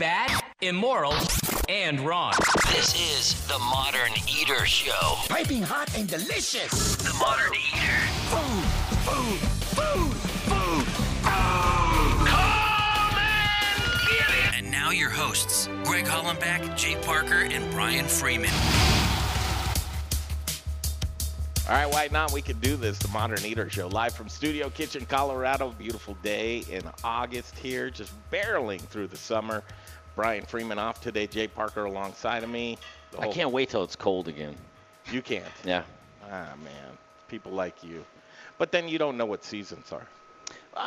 Bad, immoral, and wrong. This is The Modern Eater Show. Piping hot and delicious. The Modern Eater. Food, food, food, food, food. Come and get it. And now your hosts, Greg Hollenbeck, Jay Parker, and Brian Freeman. All right, why not? We could do this, The Modern Eater Show, live from Studio Kitchen, Colorado. Beautiful day in August here, just barreling through the summer. Brian Freeman off today, Jay Parker alongside of me. I can't wait till it's cold again. You can't? Yeah. Ah, man, people like you. But then you don't know what seasons are.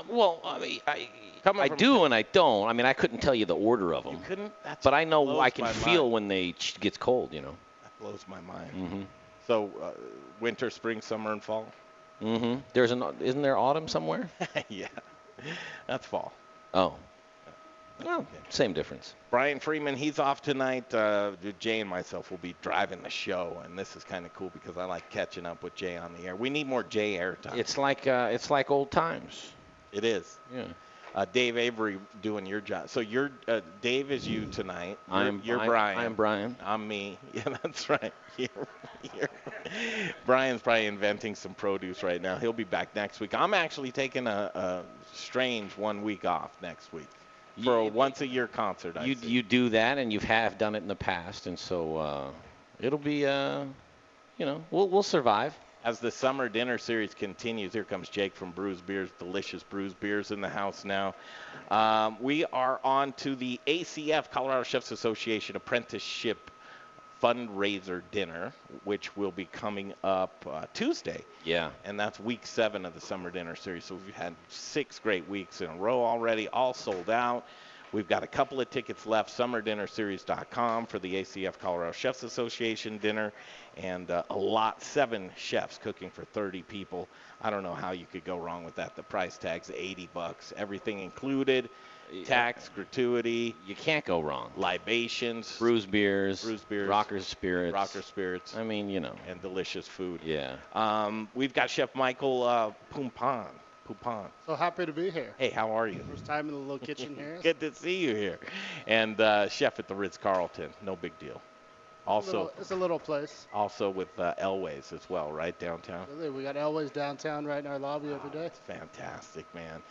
Well, I mean, I do and I don't. I mean, I couldn't tell you the order of them. You couldn't? That's but I know I can feel mind. When they gets cold, you know. That blows my mind. Mm-hmm. So, winter, spring, summer, and fall? Mm-hmm. Isn't there autumn somewhere? Yeah. That's fall. Oh. Well, same difference. Brian Freeman, he's off tonight. Jay and myself will be driving the show, and this is kind of cool because I like catching up with Jay on the air. We need more Jay airtime. It's like old times. It is. Yeah. Dave Avery doing your job. So you're Dave is you tonight. You're Brian. I'm Brian. I'm me. Yeah, that's right. You're Brian's probably inventing some produce right now. He'll be back next week. I'm actually taking a strange 1 week off next week for a once-a-year concert. You do that, and you have done it in the past, and so it'll be, you know, we'll survive. As the summer dinner series continues, here comes Jake from Bruz Beers, delicious Bruz Beers in the house now. We are on to the ACF, Colorado Chefs Association Apprenticeship Fundraiser Dinner, which will be coming up Tuesday. Yeah. And that's week 7 of the summer dinner series. So we've had 6 great weeks in a row already, all sold out. We've got a couple of tickets left, summerdinnerseries.com for the ACF Colorado Chefs Association dinner, and a lot, 7 chefs cooking for 30 people. I don't know how you could go wrong with that. The price tag's $80, everything included, tax, gratuity. You can't go wrong. Libations. Bruz beers. Rocker Spirits. I mean, you know. And delicious food. Yeah. We've got Chef Michael Poompan. Poupon. So happy to be here. Hey, how are you? First time in the little kitchen here. Good to see you here. And chef at the Ritz-Carlton, no big deal. Also, it's a little place. Also with Elways as well, right, downtown? We got Elways downtown right in our lobby every day. That's fantastic, man.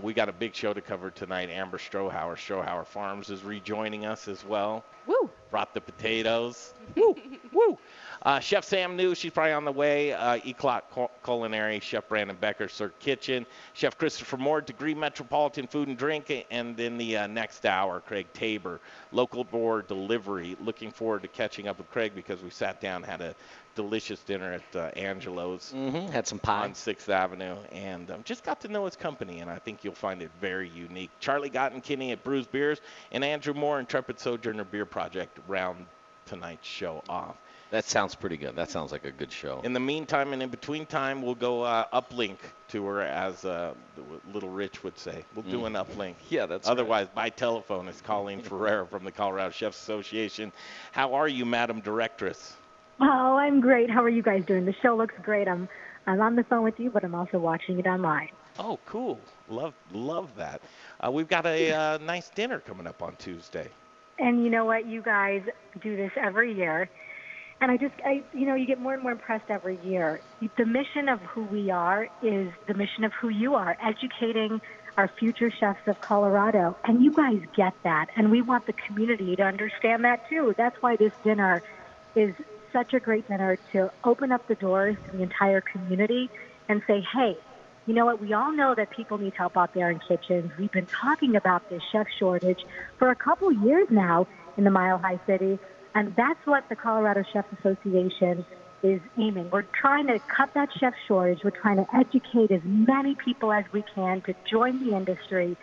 We got a big show to cover tonight. Amber Strohauer, Strohauer Farms, is rejoining us as well. Woo! Brought the potatoes. Woo! Woo! Chef Sam New, she's probably on the way. E-Clock Culinary, Chef Brandon Becker, Sir Kitchen, Chef Christopher Moore, Degree Metropolitan Food and Drink, and in the next hour, Craig Taber, Locavore Delivery. Looking forward to catching up with Craig because we sat down, had a delicious dinner at Angelo's. Mm-hmm. Had some pie. On 6th Avenue, and just got to know his company, and I think you'll find it very unique. Charlie Gottenkinny at Bruz Beers, and Andrew Moore, Intrepid Sojourner Beer Project, round tonight's show off. That sounds pretty good. That sounds like a good show. In the meantime and in between time, we'll go uplink to her, as Little Rich would say. We'll do an uplink. Yeah, that's otherwise, right. By telephone, it's Colleen Ferreira from the Colorado Chefs Association. How are you, Madam Directress? Oh, I'm great. How are you guys doing? The show looks great. I'm on the phone with you, but I'm also watching it online. Oh, cool. Love that. We've got a nice dinner coming up on Tuesday. And you know what? You guys do this every year. And you get more and more impressed every year. The mission of who we are is the mission of who you are, educating our future chefs of Colorado. And you guys get that. And we want the community to understand that, too. That's why this dinner is such a great dinner, to open up the doors to the entire community and say, hey, you know what? We all know that people need help out there in kitchens. We've been talking about this chef shortage for a couple years now in the Mile High City. And that's what the Colorado Chefs Association is aiming. We're trying to cut that chef shortage. We're trying to educate as many people as we can to join the industry.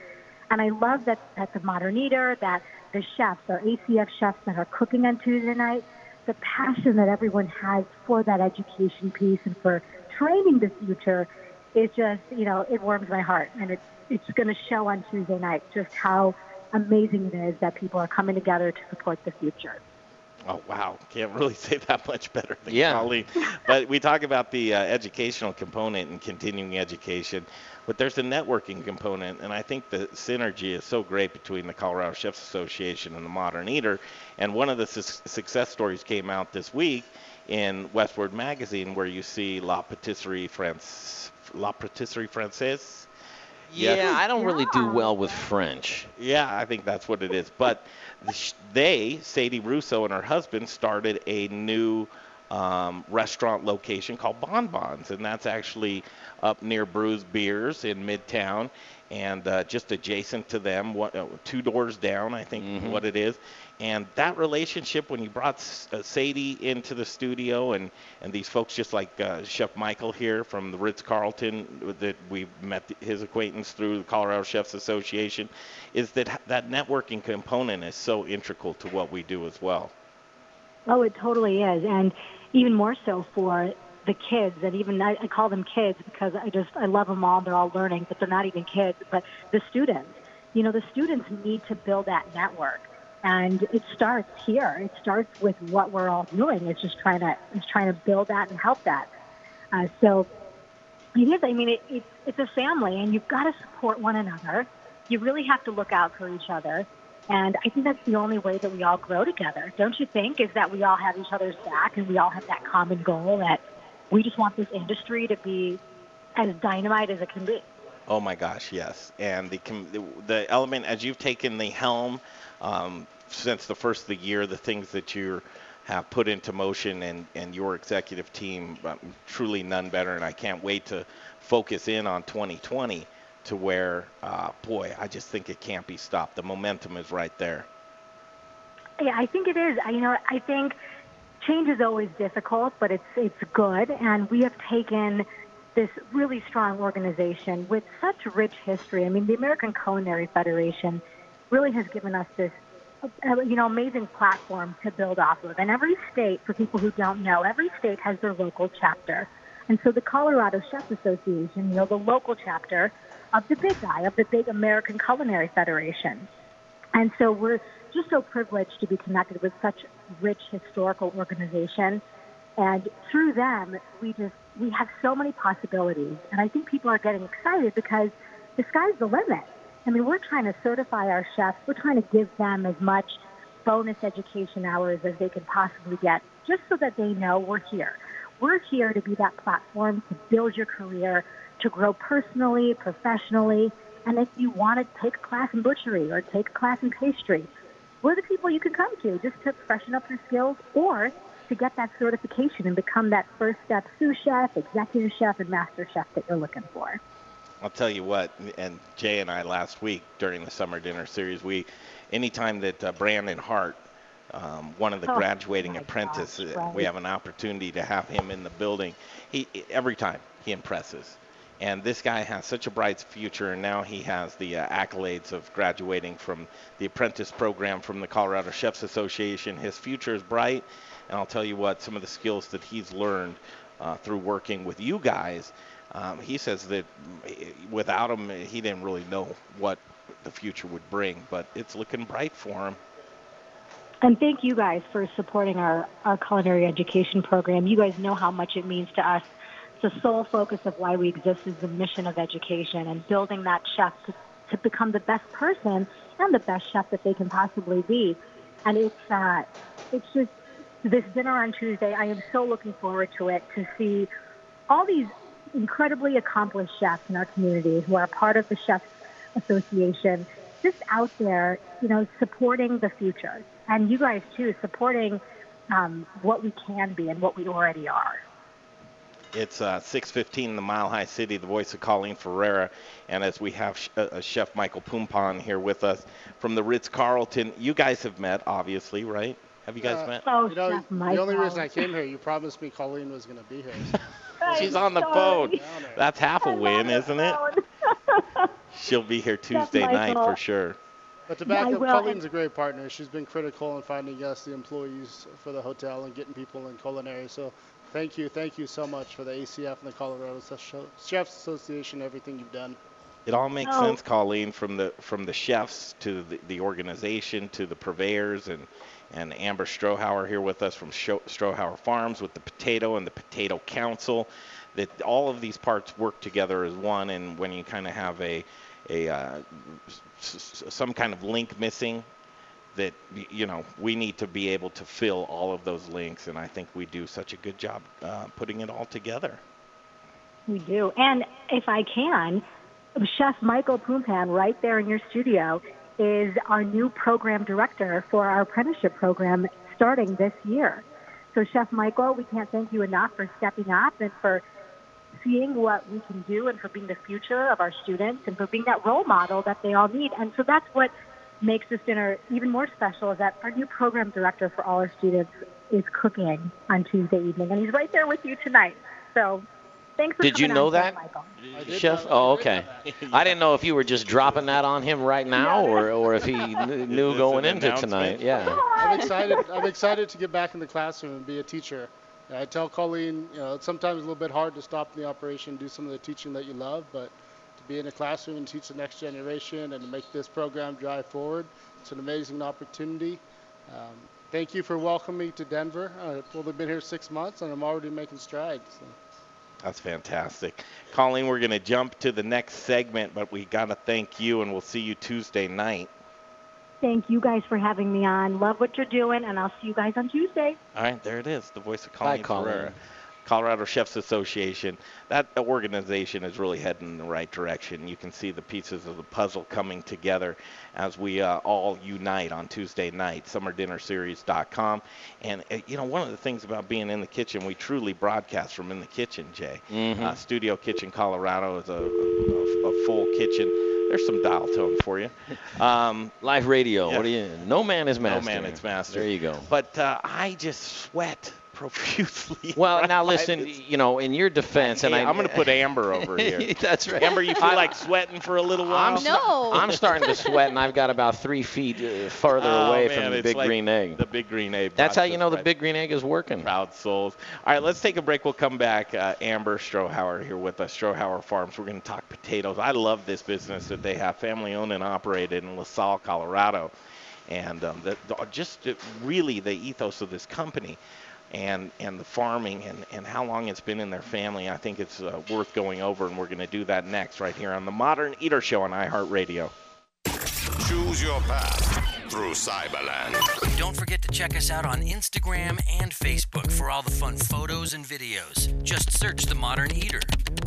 And I love that the Modern Eater, that the chefs, our ACF chefs that are cooking on Tuesday night, the passion that everyone has for that education piece and for training the future, it just, you know, it warms my heart. And it's going to show on Tuesday night just how amazing it is that people are coming together to support the future. Oh, wow. Can't really say that much better than Colleen. But we talk about the educational component and continuing education. But there's a networking component, and I think the synergy is so great between the Colorado Chefs Association and the Modern Eater. And one of the success stories came out this week in Westward Magazine where you see La Patisserie Française. Yeah, I don't really do well with French. Yeah, I think that's what it is. But they, Sadie Russo and her husband, started a new restaurant location called Bon Bon's, and that's actually up near Bruz Beers in Midtown, and just adjacent to them, two doors down, I think what it is. And that relationship, when you brought Sadie into the studio and these folks just like Chef Michael here from the Ritz-Carlton, that we've met his acquaintance through the Colorado Chefs Association, is that networking component is so integral to what we do as well. Oh, it totally is. And even more so for the kids, and even I call them kids because I love them all. They're all learning, but they're not even kids. But the students, the students need to build that network. And it starts here. It starts with what we're all doing. It's just trying to build that and help that. So it is. I mean, it's a family, and you've got to support one another. You really have to look out for each other. And I think that's the only way that we all grow together, don't you think, is that we all have each other's back and we all have that common goal that we just want this industry to be as dynamite as it can be. Oh, my gosh, yes. And the element, as you've taken the helm since the first of the year, the things that you have put into motion and your executive team, truly none better. And I can't wait to focus in on 2020. To where, I just think it can't be stopped. The momentum is right there. Yeah, I think it is. I think change is always difficult, but it's good. And we have taken this really strong organization with such rich history. I mean, the American Culinary Federation really has given us this, amazing platform to build off of. And every state, for people who don't know, every state has their local chapter. And so the Colorado Chefs Association, the local chapter of the Big Guy, of the big American Culinary Federation. And so we're just so privileged to be connected with such rich historical organization. And through them, we have so many possibilities. And I think people are getting excited because the sky's the limit. I mean, we're trying to certify our chefs. We're trying to give them as much bonus education hours as they can possibly get, just so that they know we're here. We're here to be that platform to build your career, to grow personally, professionally, and if you want to take a class in butchery or take a class in pastry, we're the people you can come to just to freshen up your skills or to get that certification and become that first step sous chef, executive chef, and master chef that you're looking for. I'll tell you what, and Jay and I last week during the summer dinner series, anytime that Brandon Hart, one of the graduating apprentices, right. We have an opportunity to have him in the building. Every time he impresses. And this guy has such a bright future, and now he has the accolades of graduating from the apprentice program from the Colorado Chefs Association. His future is bright, and I'll tell you what, some of the skills that he's learned through working with you guys, he says that without him, he didn't really know what the future would bring, but it's looking bright for him. And thank you guys for supporting our culinary education program. You guys know how much it means to us. The sole focus of why we exist is the mission of education and building that chef to become the best person and the best chef that they can possibly be. And it's just this dinner on Tuesday, I am so looking forward to it, to see all these incredibly accomplished chefs in our community who are part of the Chefs Association, just out there, supporting the future. And you guys, too, supporting what we can be and what we already are. It's 6:15 in the Mile High City, the voice of Colleen Ferreira. And as we have Chef Michael Poompan here with us from the Ritz-Carlton, you guys have met, obviously, right? Have you guys met? Chef Michael. The only reason I came here, you promised me Colleen was going to be here. So. She's on the phone. That's half a win, isn't it? She'll be here Tuesday night for sure. But to back up, Colleen's a great partner. She's been critical in finding us, the employees for the hotel, and getting people in culinary. So. Thank you so much for the ACF and the Colorado Chefs Association, everything you've done. It all makes sense, Colleen, from the chefs to the organization to the purveyors, and Amber Strohauer here with us from Strohauer Farms with the potato and the Potato Council, that all of these parts work together as one. And when you kind of have some kind of link missing, that, you know, we need to be able to fill all of those links, and I think we do such a good job putting it all together. We do. And if I can, Chef Michael Poompan, right there in your studio, is our new program director for our apprenticeship program starting this year. So, Chef Michael, we can't thank you enough for stepping up and for seeing what we can do and for being the future of our students and for being that role model that they all need. And so that's what makes this dinner even more special, is that our new program director for all our students is cooking on Tuesday evening, and he's right there with you tonight. So thanks for coming on. Did you know that, Michael? Chef? Oh, okay. I didn't know if you were just dropping that on him right now or if he knew going into tonight. Yeah. I'm excited to get back in the classroom and be a teacher. I tell Colleen, you know, it's sometimes a little bit hard to stop in the operation and do some of the teaching that you love, but to be in a classroom and teach the next generation and to make this program drive forward, it's an amazing opportunity. Thank you for welcoming me to Denver. I've only been here 6 months, and I'm already making strides. So. That's fantastic. Colleen, we're going to jump to the next segment, but we got to thank you, and we'll see you Tuesday night. Thank you guys for having me on. Love what you're doing, and I'll see you guys on Tuesday. All right, there it is, the voice of Colleen Ferreira. Colorado Chefs Association, that organization is really heading in the right direction. You can see the pieces of the puzzle coming together as we all unite on Tuesday night, summerdinnerseries.com. And, you know, one of the things about being in the kitchen, we truly broadcast from in the kitchen, Jay. Mm-hmm. Studio Kitchen Colorado is a full kitchen. There's some dial tone for you. Live radio. Yeah. What are you? No man is master. No man is master. There you go. But I just sweat profusely. Well, now listen, you know, in your defense, and I'm going to put Amber over here. That's right. Amber, you feel like sweating for a little while? No. I'm starting to sweat, and I've got about 3 feet farther away from the Big Green Egg. The Big Green Egg. That's how you know the Big Green Egg is working. Proud souls. All right, let's take a break. We'll come back. Amber Strohauer here with us, Strohauer Farms. We're going to talk potatoes. I love this business that they have, family-owned and operated in LaSalle, Colorado. And really the ethos of this company. And the farming and how long it's been in their family, I think it's worth going over, and we're going to do that next right here on the Modern Eater Show on iHeartRadio. Choose your path through Cyberland. Don't forget to check us out on Instagram and Facebook for all the fun photos and videos. Just search The Modern Eater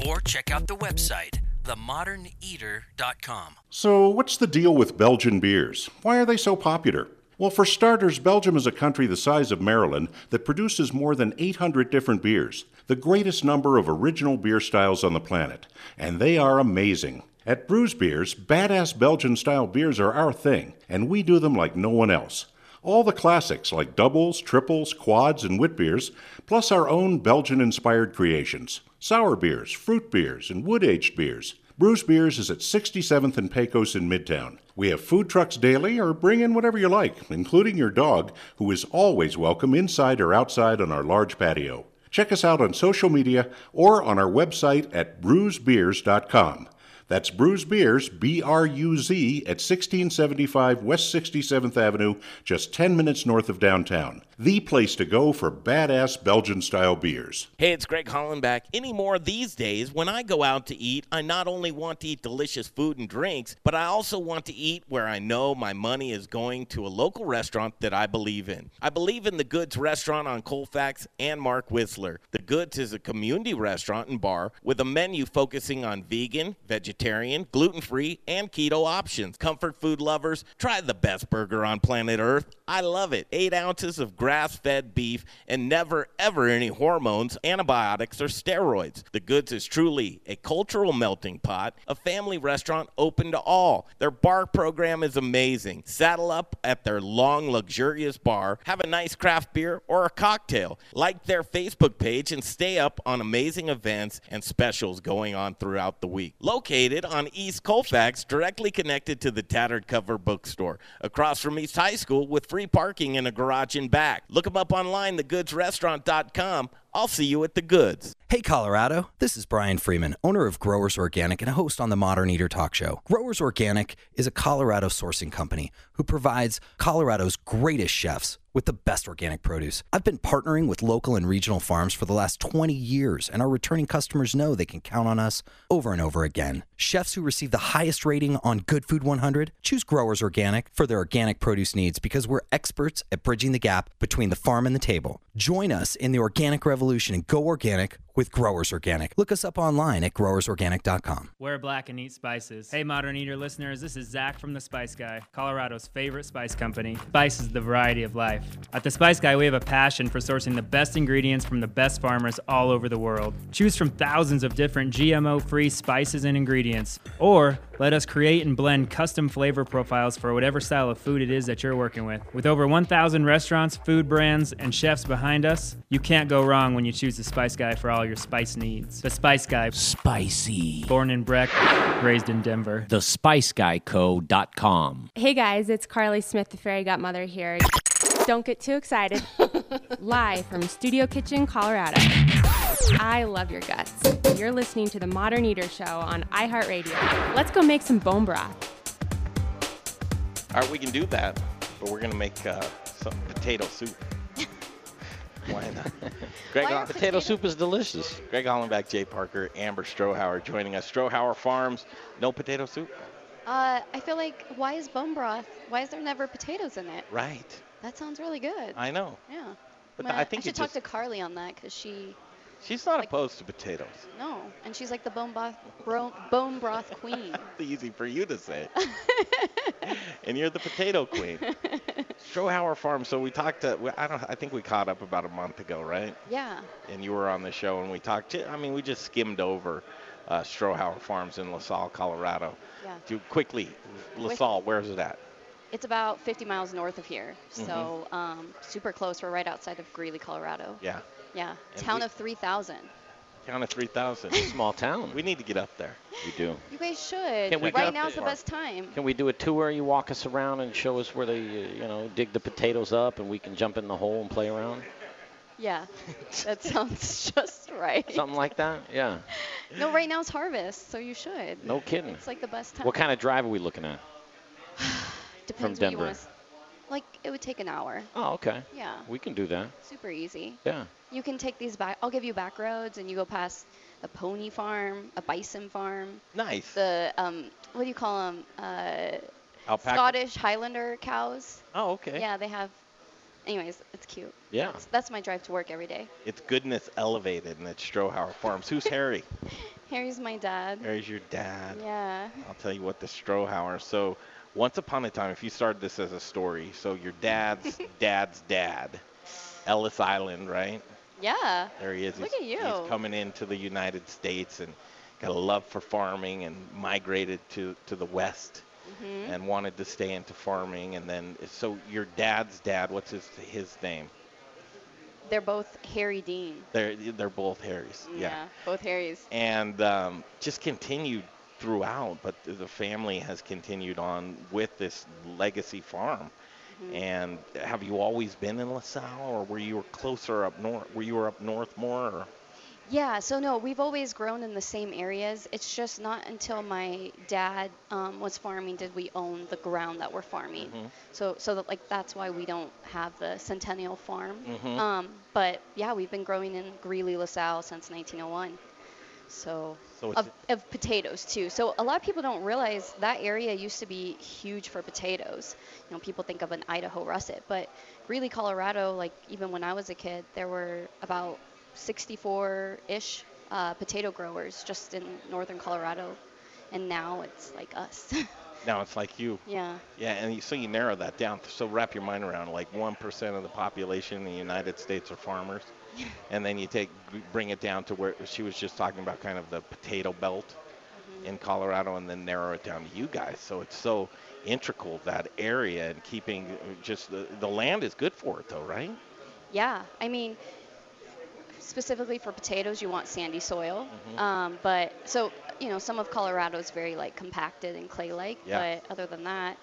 or check out the website, themoderneater.com. So what's the deal with Belgian beers? Why are they so popular? Well, for starters, Belgium is a country the size of Maryland that produces more than 800 different beers, the greatest number of original beer styles on the planet, and they are amazing. At Bruz Beers, badass Belgian-style beers are our thing, and we do them like no one else. All the classics like doubles, triples, quads, and wit beers, plus our own Belgian-inspired creations, sour beers, fruit beers, and wood-aged beers. Bruz Beers is at 67th and Pecos in Midtown. We have food trucks daily, or bring in whatever you like, including your dog, who is always welcome inside or outside on our large patio. Check us out on social media or on our website at bruzbeers.com. That's Bruz Beers, B-R-U-Z, at 1675 West 67th Avenue, just 10 minutes north of downtown. The place to go for badass Belgian-style beers. Hey, it's Greg Hollenbeck. Anymore these days, when I go out to eat, I not only want to eat delicious food and drinks, but I also want to eat where I know my money is going to a local restaurant that I believe in. I believe in The Goods Restaurant on Colfax and Mark Whistler. The Goods is a community restaurant and bar with a menu focusing on vegan, vegetarian, gluten-free, and keto options. Comfort food lovers, try the best burger on planet Earth. I love it. 8 ounces of grass-fed beef, and never, ever any hormones, antibiotics, or steroids. The Goods is truly a cultural melting pot, a family restaurant open to all. Their bar program is amazing. Saddle up at their long, luxurious bar, have a nice craft beer or a cocktail. Like their Facebook page and stay up on amazing events and specials going on throughout the week. Located on East Colfax, directly connected to the Tattered Cover bookstore, across from East High School with free parking and a garage in back. Look them up online, thegoodsrestaurant.com. I'll see you at the goods. Hey, Colorado. This is Brian Freeman, owner of Growers Organic and a host on the Modern Eater Talk Show. Growers Organic is a Colorado sourcing company who provides Colorado's greatest chefs with the best organic produce. I've been partnering with local and regional farms for the last 20 years, and our returning customers know they can count on us over and over again. Chefs who receive the highest rating on Good Food 100 choose Growers Organic for their organic produce needs because we're experts at bridging the gap between the farm and the table. Join us in the organic revolution and go organic with Growers Organic. Look us up online at growersorganic.com. Wear black and eat spices. Hey, Modern Eater listeners, this is Zach from The Spice Guy, Colorado's favorite spice company. Spice is the variety of life. At The Spice Guy, we have a passion for sourcing the best ingredients from the best farmers all over the world. Choose from thousands of different GMO-free spices and ingredients, or let us create and blend custom flavor profiles for whatever style of food it is that you're working with. With over 1,000 restaurants, food brands, and chefs behind us, you can't go wrong when you choose The Spice Guy for all your spice needs. The Spice Guy. Spicy. Born in Breck, raised in Denver. TheSpiceGuyCo.com. Hey guys, it's Carly Smith, the fairy godmother here. Don't get too excited. Live from Studio Kitchen, Colorado. I love your guts. You're listening to The Modern Eater Show on iHeartRadio. Let's go make some bone broth. All right, we can do that, but we're going to make some potato soup. Why not? Potato soup is delicious. Greg Hollenbeck, Jay Parker, Amber Strohauer joining us. Strohauer Farms, no potato soup? I feel like, why is bone broth? Why is there never potatoes in it? Right. That sounds really good. I know. Yeah. But I think I should talk to Carly on that because she's not opposed to potatoes. No. And she's like the bone broth queen. That's easy for you to say. And you're the potato queen. Strohauer Farms. So we talked I think we caught up about a month ago, right? Yeah. And you were on the show and we talked. I mean, we just skimmed over Strohauer Farms in LaSalle, Colorado. Yeah. LaSalle, where is it at? It's about 50 miles north of here. Mm-hmm. So super close. We're right outside of Greeley, Colorado. Yeah. Yeah. Town of 3,000. Town of 3,000. Small town. We need to get up there. We do. You guys should. Right now's the best time. Can we do a tour? You walk us around and show us where they, dig the potatoes up and we can jump in the hole and play around? Yeah. That sounds just right. Something like that? Yeah. No, right now's harvest, so you should. No kidding. It's like the best time. What kind of drive are we looking at? Depends from Denver. It would take an hour. Oh, okay. Yeah. We can do that. Super easy. Yeah. You can take these back. I'll give you back roads, and you go past a pony farm, a bison farm. Nice. The, what do you call them? Alpaca? Scottish Highlander cows. Oh, okay. Yeah, they have. Anyways, it's cute. Yeah. That's my drive to work every day. It's goodness elevated, and it's Strohauer Farms. Who's Harry? Harry's my dad. Harry's your dad. Yeah. I'll tell you what, the Strohauer. So, once upon a time, if you started this as a story, so your dad's dad's dad, Ellis Island, right? Yeah. There he is. Look at you. He's coming into the United States and got a love for farming and migrated to the West and wanted to stay into farming. And then, so your dad's dad, what's his name? They're both Harry Dean. They're both Harrys. Yeah, both Harrys. And just continued throughout, but the family has continued on with this legacy farm. Mm-hmm. And have you always been in LaSalle, or were you closer up north? Were you up north more? Or? Yeah. So no, we've always grown in the same areas. It's just not until my dad was farming did we own the ground that we're farming. Mm-hmm. So that's why we don't have the Centennial Farm. Mm-hmm. But yeah, we've been growing in Greeley, LaSalle since 1901. So of potatoes too. So a lot of people don't realize that area used to be huge for potatoes. You know, people think of an Idaho russet, but really Colorado, even when I was a kid, there were about 64-ish potato growers just in northern Colorado, and now it's like us. Now it's like you. Yeah. Yeah, and so you narrow that down. So wrap your mind around 1% of the population in the United States are farmers. And then you bring it down to where she was just talking about, kind of the potato belt in Colorado, and then narrow it down to you guys. So it's so integral, that area, and keeping just the land is good for it though, right? Yeah, I mean, specifically for potatoes, you want sandy soil. Mm-hmm. But so, some of Colorado is very compacted and clay-like, yeah. But other than that,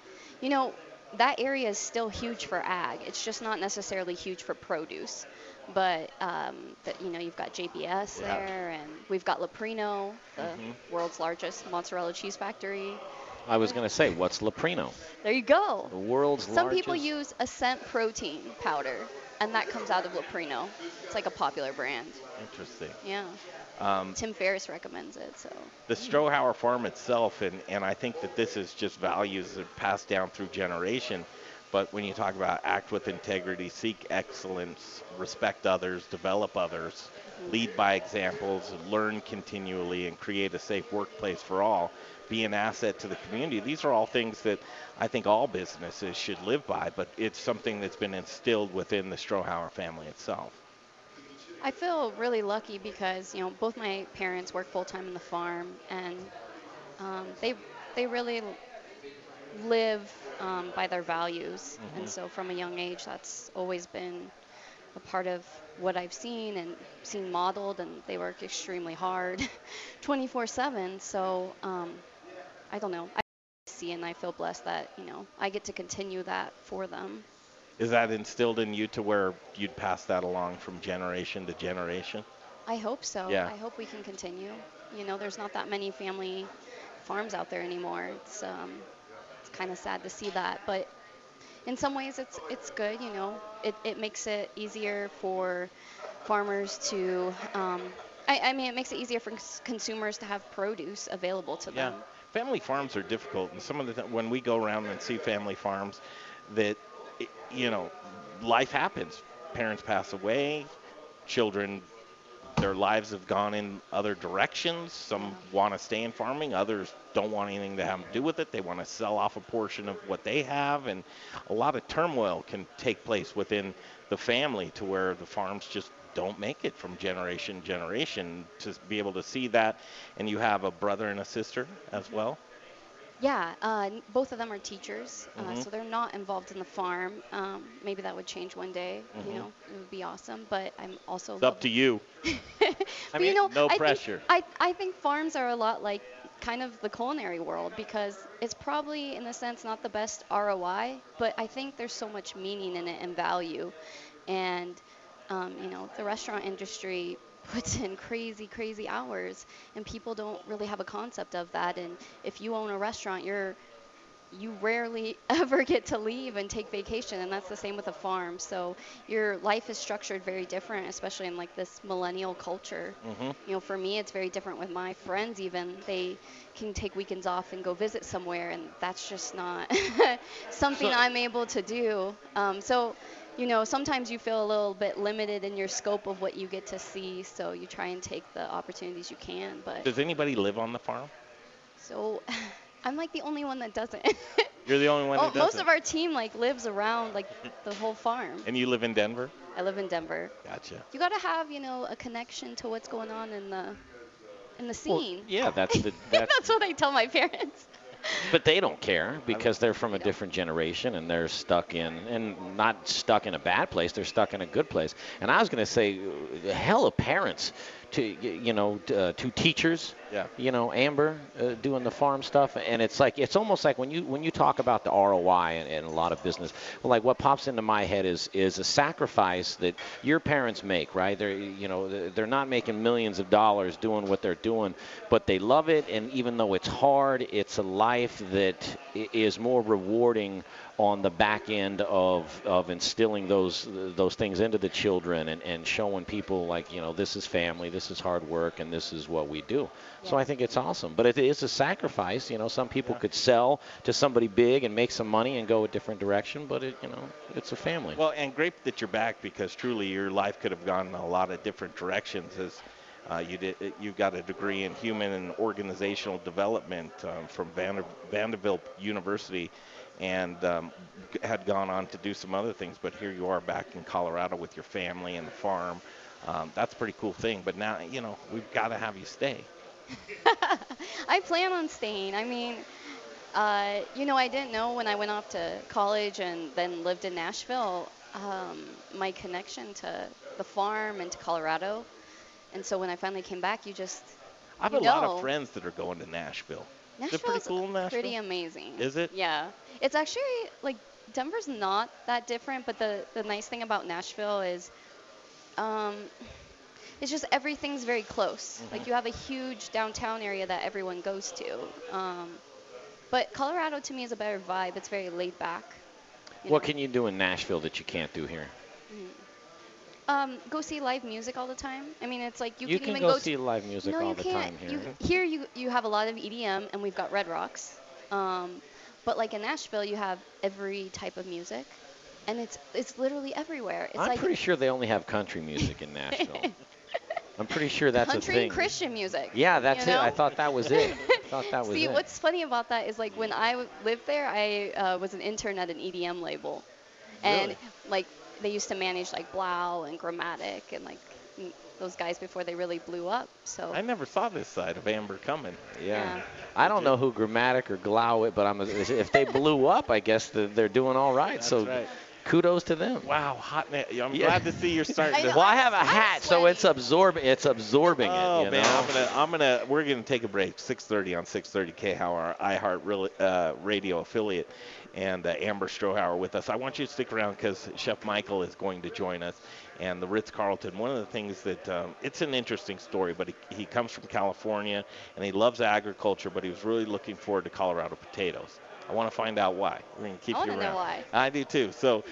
that area is still huge for ag. It's just not necessarily huge for produce. But, you know, you've got JBS there, and we've got Loprino, the world's largest mozzarella cheese factory. I was going to say, what's Loprino? There you go. The world's largest. Some people use Ascent protein powder, and that comes out of Loprino. It's like a popular brand. Interesting. Yeah. Tim Ferriss recommends it. So the Strohauer farm itself, and I think that this is just values that are passed down through generation. But when you talk about act with integrity, seek excellence, respect others, develop others, lead by examples, learn continually, and create a safe workplace for all, be an asset to the community. These are all things that I think all businesses should live by, but it's something that's been instilled within the Strohauer family itself. I feel really lucky because, you know, both my parents work full-time in the farm, and they really live by their values, and so from a young age that's always been a part of what I've seen and seen modeled, and they work extremely hard 24/7. So I don't know, I see and I feel blessed that, you know, I get to continue that for them. Is that instilled in you to where you'd pass that along from generation to generation? I hope so. Yeah. I hope we can continue. You know, there's not that many family farms out there anymore. It's kind of sad to see that, but in some ways it's good. You know, it makes it easier for farmers to I mean it makes it easier for consumers to have produce available to them. Family farms are difficult, and some of the when we go around and see family farms, that you know, life happens. Parents pass away, children, their lives have gone in other directions. Some want to stay in farming. Others don't want anything to have to do with it. They want to sell off a portion of what they have. And a lot of turmoil can take place within the family to where the farms just don't make it from generation to generation. To be able to see that. And you have a brother and a sister as well? Yeah, both of them are teachers, so they're not involved in the farm. Maybe that would change one day. You know, it would be awesome. But I'm also it's up to you. I mean, you know, no pressure. I think farms are a lot like kind of the culinary world, because it's probably in a sense not the best ROI, but I think there's so much meaning in it and value, and you know, the restaurant industry puts in crazy hours, and people don't really have a concept of that. And if you own a restaurant, you rarely ever get to leave and take vacation, and that's the same with a farm. So your life is structured very different, especially in like this millennial culture. You know, for me it's very different with my friends. Even they can take weekends off and go visit somewhere, and that's just not something I'm able to do. So you know, sometimes you feel a little bit limited in your scope of what you get to see, so you try and take the opportunities you can. But does anybody live on the farm? So I'm like the only one that doesn't. You're the only one that doesn't? Most of our team like lives around like the whole farm. And you live in Denver? I live in Denver. Gotcha. You got to have, you know, a connection to what's going on in the scene. Well, yeah, that's what I tell my parents. But they don't care, because they're from a different generation, and they're stuck in, and not stuck in a bad place, they're stuck in a good place. And I was going to say, the hell of parents to, you know, to teachers, you know, Amber doing the farm stuff. And it's like, it's almost like when you talk about the ROI and a lot of business, like what pops into my head is a sacrifice that your parents make, right? They're, you know, they're not making millions of dollars doing what they're doing, but they love it. And even though it's hard, it's a life that is more rewarding on the back end of instilling those things into the children, and showing people, like, you know, this is family, this is hard work, and this is what we do. So I think it's awesome, but it is a sacrifice. You know, some people could sell to somebody big and make some money and go a different direction, but it, you know, it's a family. Well, and great that you're back, because truly your life could have gone in a lot of different directions. As you've got a degree in human and organizational development from Vanderbilt University, and had gone on to do some other things, but here you are back in Colorado with your family and the farm. That's a pretty cool thing, but now, you know, we've got to have you stay. I plan on staying. I mean, you know, I didn't know when I went off to college and then lived in Nashville, my connection to the farm and to Colorado. And so when I finally came back, I have a lot of friends that are going to Nashville. Nashville's pretty amazing. Is it? Yeah. It's actually like Denver's not that different, but the nice thing about Nashville is it's just everything's very close. Mm-hmm. Like, you have a huge downtown area that everyone goes to. But Colorado, to me, is a better vibe. It's very laid back. What can you do in Nashville that you can't do here? Mm-hmm. Go see live music all the time. I mean, it's like you can even go see live music all the time here. Here you have a lot of EDM, and we've got Red Rocks. But like in Nashville, you have every type of music, and it's literally everywhere. It's I'm pretty sure they only have country music in Nashville. I'm pretty sure that's a thing. Country and Christian music. Yeah, that's it. I thought that was it. See, what's funny about that is, like, when I lived there, I was an intern at an EDM label. Really? And, like, they used to manage, like, Blau and Grammatic and, like, those guys before they really blew up. So I never saw this side of Amber coming. Yeah. I don't know who Grammatic or Blau is, but if they blew up, I guess they're doing all right. That's so right. Kudos to them. Wow, hot net. I'm glad to see you're starting. Well, I have a hat, so it's absorbing. It's absorbing it. You know? Man, we're gonna take a break. 6:30 on 6:30 KHOW, our iHeart Radio affiliate, and Amber Strohauer with us. I want you to stick around because Chef Michael is going to join us, and the Ritz-Carlton. One of the things that it's an interesting story, but he comes from California and he loves agriculture, but he was really looking forward to Colorado potatoes. I want to find out why. We're going to keep you around. I want to know why. I do too. So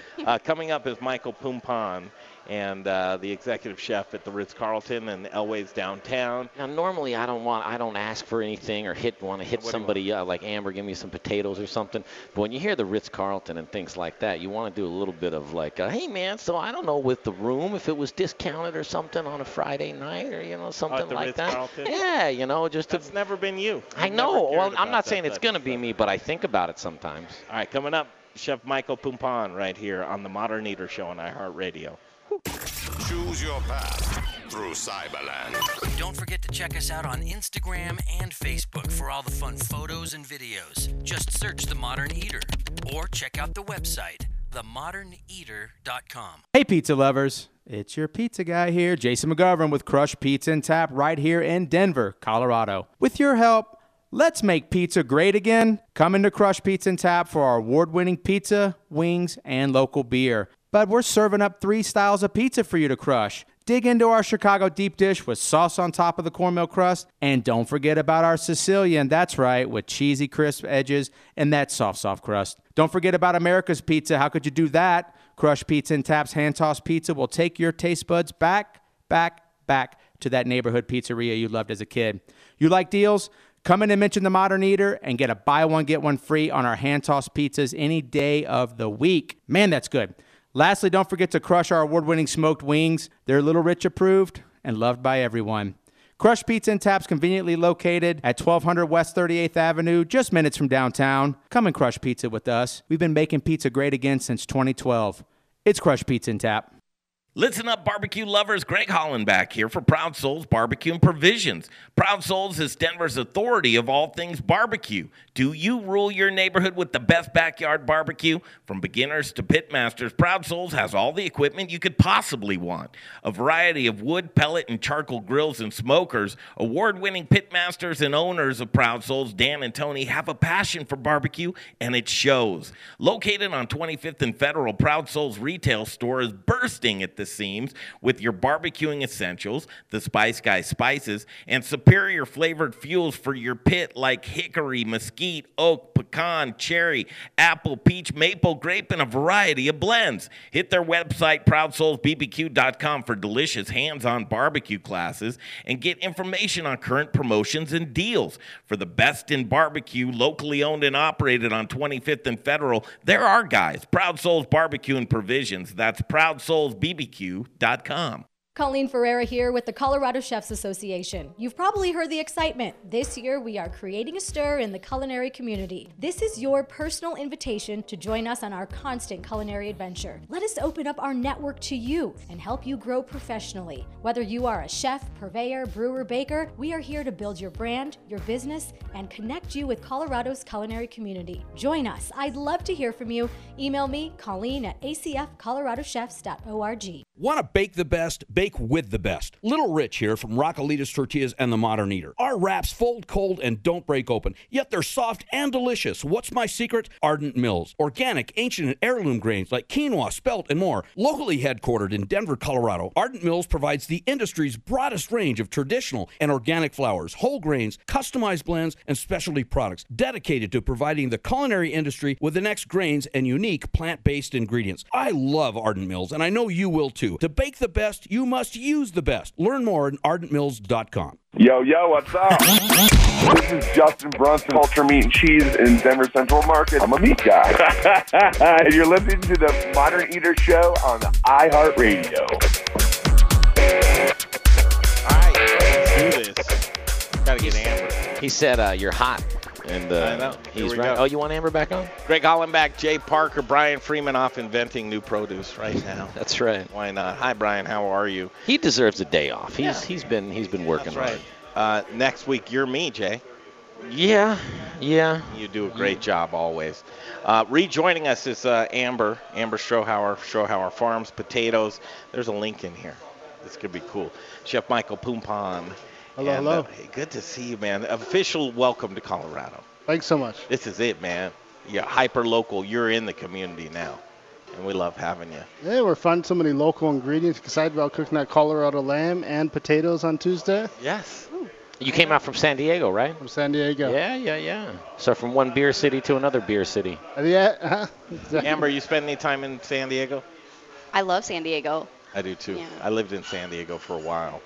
coming up is Michael Poompan, and the executive chef at the Ritz-Carlton and Elways downtown. Now, normally I don't ask for anything or want to hit somebody like Amber, give me some potatoes or something. But when you hear the Ritz-Carlton and things like that, you want to do a little bit of like, hey man, so I don't know with the room if it was discounted or something on a Friday night or something like that. Yeah, just that's never been you. I know. Well, I'm not saying it's gonna be me, but I think about it sometimes. All right, coming up, Chef Michael Poompan right here on the Modern Eater Show on iHeartRadio. Choose your path through Cyberland. Don't forget to check us out on Instagram and Facebook for all the fun photos and videos. Just search The Modern Eater or check out the website, themoderneater.com. Hey, pizza lovers. It's your pizza guy here, Jason McGovern with Crush Pizza and Tap right here in Denver, Colorado. With your help, let's make pizza great again. Come into Crush Pizza and Tap for our award-winning pizza, wings, and local beer. But we're serving up 3 styles of pizza for you to crush. Dig into our Chicago deep dish with sauce on top of the cornmeal crust. And don't forget about our Sicilian, that's right, with cheesy crisp edges and that soft, soft crust. Don't forget about America's Pizza. How could you do that? Crush Pizza and Tap's hand-tossed pizza will take your taste buds back to that neighborhood pizzeria you loved as a kid. You like deals? Come in and mention The Modern Eater and get a buy one, get one free on our hand-tossed pizzas any day of the week. Man, that's good. Lastly, don't forget to crush our award-winning smoked wings. They're Little Rich approved and loved by everyone. Crush Pizza and Tap's conveniently located at 1200 West 38th Avenue, just minutes from downtown. Come and crush pizza with us. We've been making pizza great again since 2012. It's Crush Pizza and Tap. Listen up, barbecue lovers. Greg Hollenbeck here for Proud Souls Barbecue and Provisions. Proud Souls is Denver's authority of all things barbecue. Do you rule your neighborhood with the best backyard barbecue? From beginners to pitmasters, Proud Souls has all the equipment you could possibly want. A variety of wood, pellet, and charcoal grills and smokers. Award-winning pitmasters and owners of Proud Souls, Dan and Tony, have a passion for barbecue, and it shows. Located on 25th and Federal, Proud Souls retail store is bursting at the seams with your barbecuing essentials, the Spice Guy spices, and superior flavored fuels for your pit like hickory, mesquite, oak, pecan, cherry, apple, peach, maple, grape, and a variety of blends. Hit their website, ProudSoulsBBQ.com, for delicious hands-on barbecue classes and get information on current promotions and deals. For the best in barbecue, locally owned and operated on 25th and Federal, there are guys. Proud Souls Barbecue and Provisions. That's ProudSoulsBBQ.com. Colleen Ferreira here with the Colorado Chefs Association. You've probably heard the excitement. This year, we are creating a stir in the culinary community. This is your personal invitation to join us on our constant culinary adventure. Let us open up our network to you and help you grow professionally. Whether you are a chef, purveyor, brewer, baker, we are here to build your brand, your business, and connect you with Colorado's culinary community. Join us. I'd love to hear from you. Email me, Colleen, at acfcoloradochefs.org. Want to bake the best? Bake Bake with the best. Little Rich here from Roccalita's Tortillas and the Modern Eater. Our wraps fold cold and don't break open, yet they're soft and delicious. What's my secret? Ardent Mills. Organic, ancient, and heirloom grains like quinoa, spelt, and more. Locally headquartered in Denver, Colorado, Ardent Mills provides the industry's broadest range of traditional and organic flours, whole grains, customized blends, and specialty products, dedicated to providing the culinary industry with the next grains and unique plant-based ingredients. I love Ardent Mills, and I know you will too. To bake the best, you must use the best. Learn more at ardentmills.com. Yo, yo, what's up? This is Justin Brunson, Culture Meat and Cheese in Denver Central Market. I'm a meat guy. And you're listening to the Modern Eater Show on iHeartRadio. All right, let's do this. Gotta get Amber. He said, you're hot. And I know. He's right. Go. Oh, you want Amber back on? Greg Hollenbeck, Jay Parker, Brian Freeman off inventing new produce right now. That's right. Why not? Hi, Brian. How are you? He deserves a day off. He's been working that's right. Next week, you're me, Jay. Yeah. You do a great job always. Rejoining us is Amber Strohauer, Strohauer Farms, potatoes. There's a link in here. This could be cool. Chef Michael Poompan. Hello. Hey, good to see you, man. Official welcome to Colorado. Thanks so much. This is it, man. You're hyper-local. You're in the community now, and we love having you. Yeah, we're finding so many local ingredients. Excited about cooking that Colorado lamb and potatoes on Tuesday. Yes. Ooh. You came out from San Diego, right? From San Diego. Yeah. So from one beer city to another beer city. Yeah. Amber, you spend any time in San Diego? I love San Diego. I do, too. Yeah. I lived in San Diego for a while.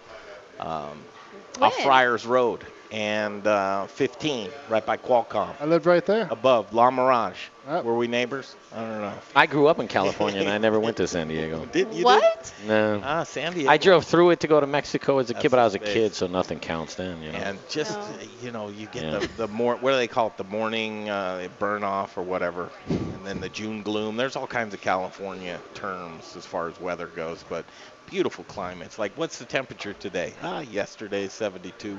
Off Friars Road and 15, right by Qualcomm. I lived right there. Above, La Mirage. Yep. Were we neighbors? I don't know. I grew up in California, and I never went to San Diego. Did you? No. San Diego. I drove through it to go to Mexico as a kid, but I was a kid, so nothing counts then. You know? And just, you get the more, what do they call it, the morning burn-off or whatever, and then the June gloom. There's all kinds of California terms as far as weather goes, but beautiful climates. Like, what's the temperature today? Yesterday, 72. Yeah.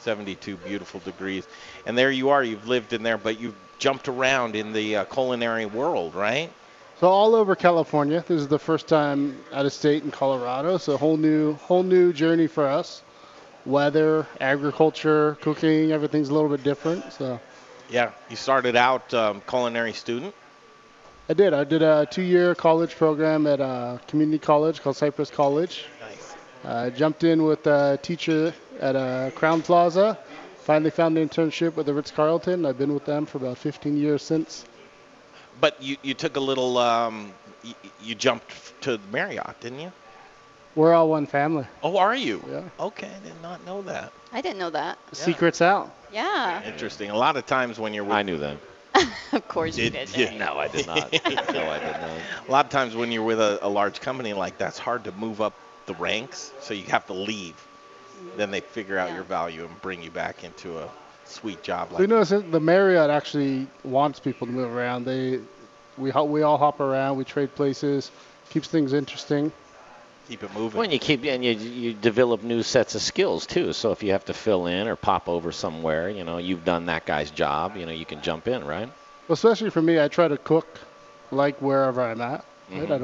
72 beautiful degrees. And there you are. You've lived in there, but you've jumped around in the culinary world, right? So all over California. This is the first time out of state in Colorado, so whole new journey for us. Weather, agriculture, cooking, everything's a little bit different. So yeah, you started out culinary student? I did. I did a 2-year college program at a community college called Cypress College. Nice. I jumped in with a teacher at Crown Plaza. Finally found an internship with the Ritz-Carlton. I've been with them for about 15 years since. But you took a little, you jumped to Marriott, didn't you? We're all one family. Oh, are you? Yeah. Okay, I did not know that. I didn't know that. Yeah. Secret's out. Yeah. Interesting. A lot of times when you're with... I knew that. Of course you did. Yeah. No, I did not. A lot of times when you're with a large company like that, it's hard to move up the ranks, so you have to leave. Then they figure out your value and bring you back into a sweet job. Like that. The Marriott actually wants people to move around. We all hop around. We trade places. Keeps things interesting. Keep it moving. When you develop new sets of skills too. So if you have to fill in or pop over somewhere, you've done that guy's job. You can jump in, right? Well, especially for me, I try to cook like wherever I'm at. Right? Mm-hmm. I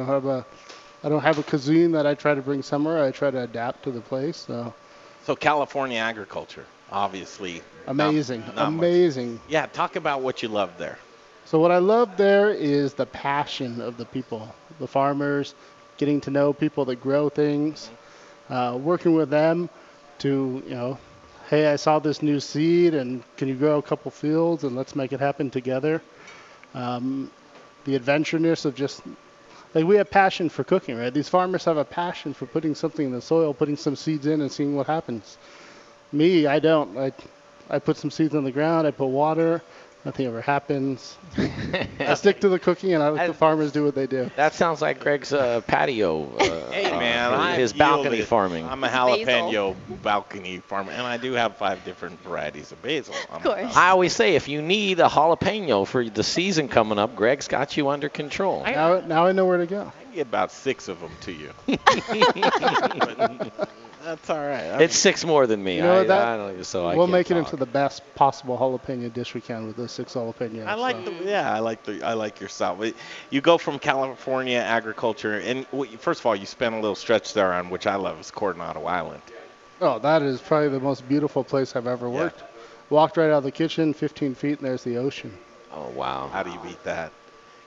don't have a cuisine that I try to bring somewhere. I try to adapt to the place. So California agriculture, obviously. Amazing. Yeah, talk about what you love there. So what I love there is the passion of the people, the farmers, getting to know people that grow things, working with them to, hey, I saw this new seed, and can you grow a couple fields, and let's make it happen together. The adventureness of just... Like, we have passion for cooking, right? These farmers have a passion for putting something in the soil, putting some seeds in and seeing what happens. Me, I don't. I put some seeds on the ground. I put water. Nothing ever happens. I stick to the cooking, and I let the farmers do what they do. That sounds like Greg's patio. Hey, man. His balcony farming. I'm a jalapeno balcony farmer, and I do have 5 different varieties of basil. Of course. I always say, if you need a jalapeno for the season coming up, Greg's got you under control. Now I know where to go. I can get about 6 of them to you. That's all right. I mean, it's six more than me. You know, we'll make it into the best possible jalapeno dish we can with those six jalapenos. I like your style. You go from California agriculture, and first of all, you spent a little stretch there on which I love is Coronado Island. Oh, that is probably the most beautiful place I've ever worked. Yeah. Walked right out of the kitchen, 15 feet, and there's the ocean. Oh wow! How do you beat that?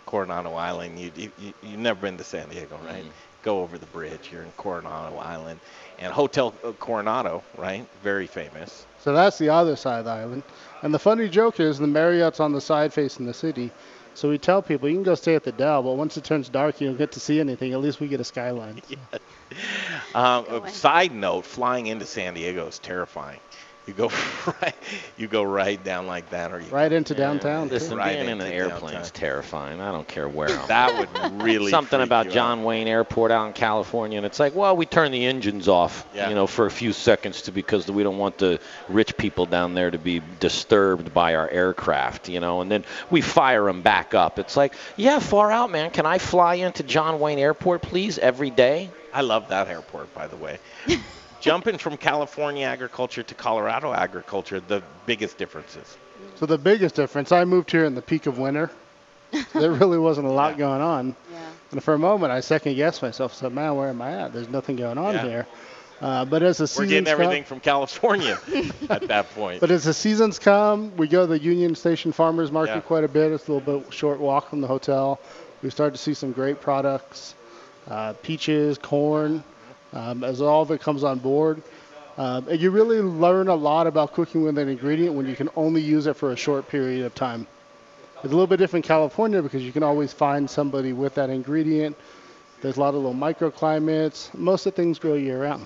Coronado Island. You've never been to San Diego, right? Mm. Go over the bridge. You're in Coronado Island, and Hotel Coronado, right? Very famous. So that's the other side of the island. And the funny joke is the Marriott's on the side facing the city. So we tell people you can go stay at the Del, but once it turns dark, you don't get to see anything. At least we get a skyline. So. Yeah. Side note: flying into San Diego is terrifying. You go right down like that, or you right into downtown. Listen, being in an airplane's terrifying. I don't care where I'm. That would really something about John Wayne Airport out in California, and it's like, well, we turn the engines off, for a few seconds because we don't want the rich people down there to be disturbed by our aircraft, and then we fire them back up. It's like, yeah, far out, man. Can I fly into John Wayne Airport, please, every day? I love that airport, by the way. Jumping from California agriculture to Colorado agriculture, the biggest differences. So the biggest difference, I moved here in the peak of winter. So there really wasn't a lot going on. Yeah. And for a moment, I second-guessed myself. I said, man, where am I at? There's nothing going on here. But as the seasons come. We're getting everything from California at that point. But as the seasons come, we go to the Union Station Farmers Market quite a bit. It's a little bit short walk from the hotel. We start to see some great products, peaches, corn. As all of it comes on board. And you really learn a lot about cooking with an ingredient when you can only use it for a short period of time. It's a little bit different in California because you can always find somebody with that ingredient. There's a lot of little microclimates. Most of the things grow year round.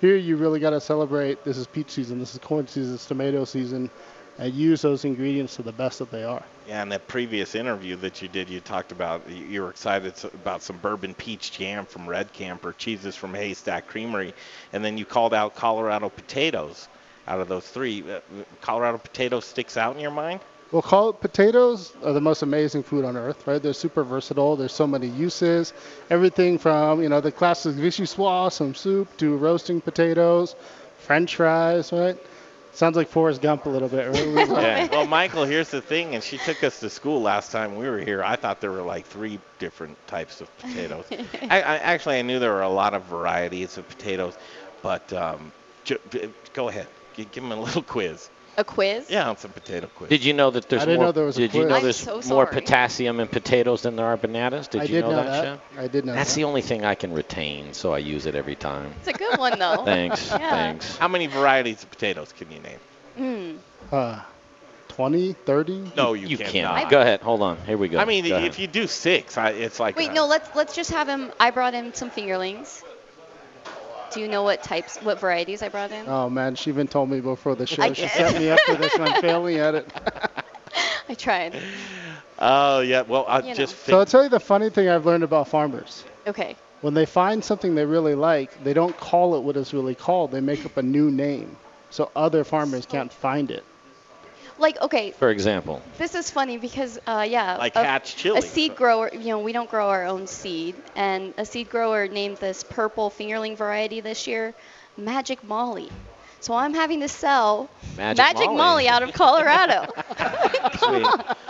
Here you really got to celebrate. This is peach season. This is corn season. It's tomato season. And use those ingredients to the best that they are. Yeah, and that previous interview that you did, you talked about, you were excited about some bourbon peach jam from Red Camper, cheeses from Haystack Creamery, and then you called out Colorado potatoes out of those three. Colorado potatoes sticks out in your mind? Well, potatoes are the most amazing food on earth, right? They're super versatile. There's so many uses. Everything from, the classic vichyssoise, some soup, to roasting potatoes, french fries, right? Sounds like Forrest Gump a little bit. Right? Yeah. Well, Michael, here's the thing, and she took us to school last time we were here. I thought there were like three different types of potatoes. I knew there were a lot of varieties of potatoes, but go ahead. Give them a little quiz. A quiz? Yeah, it's a potato quiz. Did you know that there's more potassium in potatoes than there are bananas? Did you know that? I did know That's the only thing I can retain, so I use it every time. It's a good one, though. Thanks. How many varieties of potatoes can you name? 20, 30? No, you can't. Go ahead. Hold on. Here we go. I mean, if you do six, it's like... Wait, no, let's just have him... I brought him some fingerlings. Do you know what varieties I brought in? Oh, man, she even told me before the show. She set me up for this, and I'm failing at it. I tried. Oh, yeah. Well, So I'll tell you the funny thing I've learned about farmers. Okay. When they find something they really like, they don't call it what it's really called. They make up a new name so other farmers can't find it. Like, okay. For example. This is funny because, like hatch chili. A seed grower, we don't grow our own seed. And a seed grower named this purple fingerling variety this year Magic Molly. So I'm having to sell Magic Molly out of Colorado. Sweet.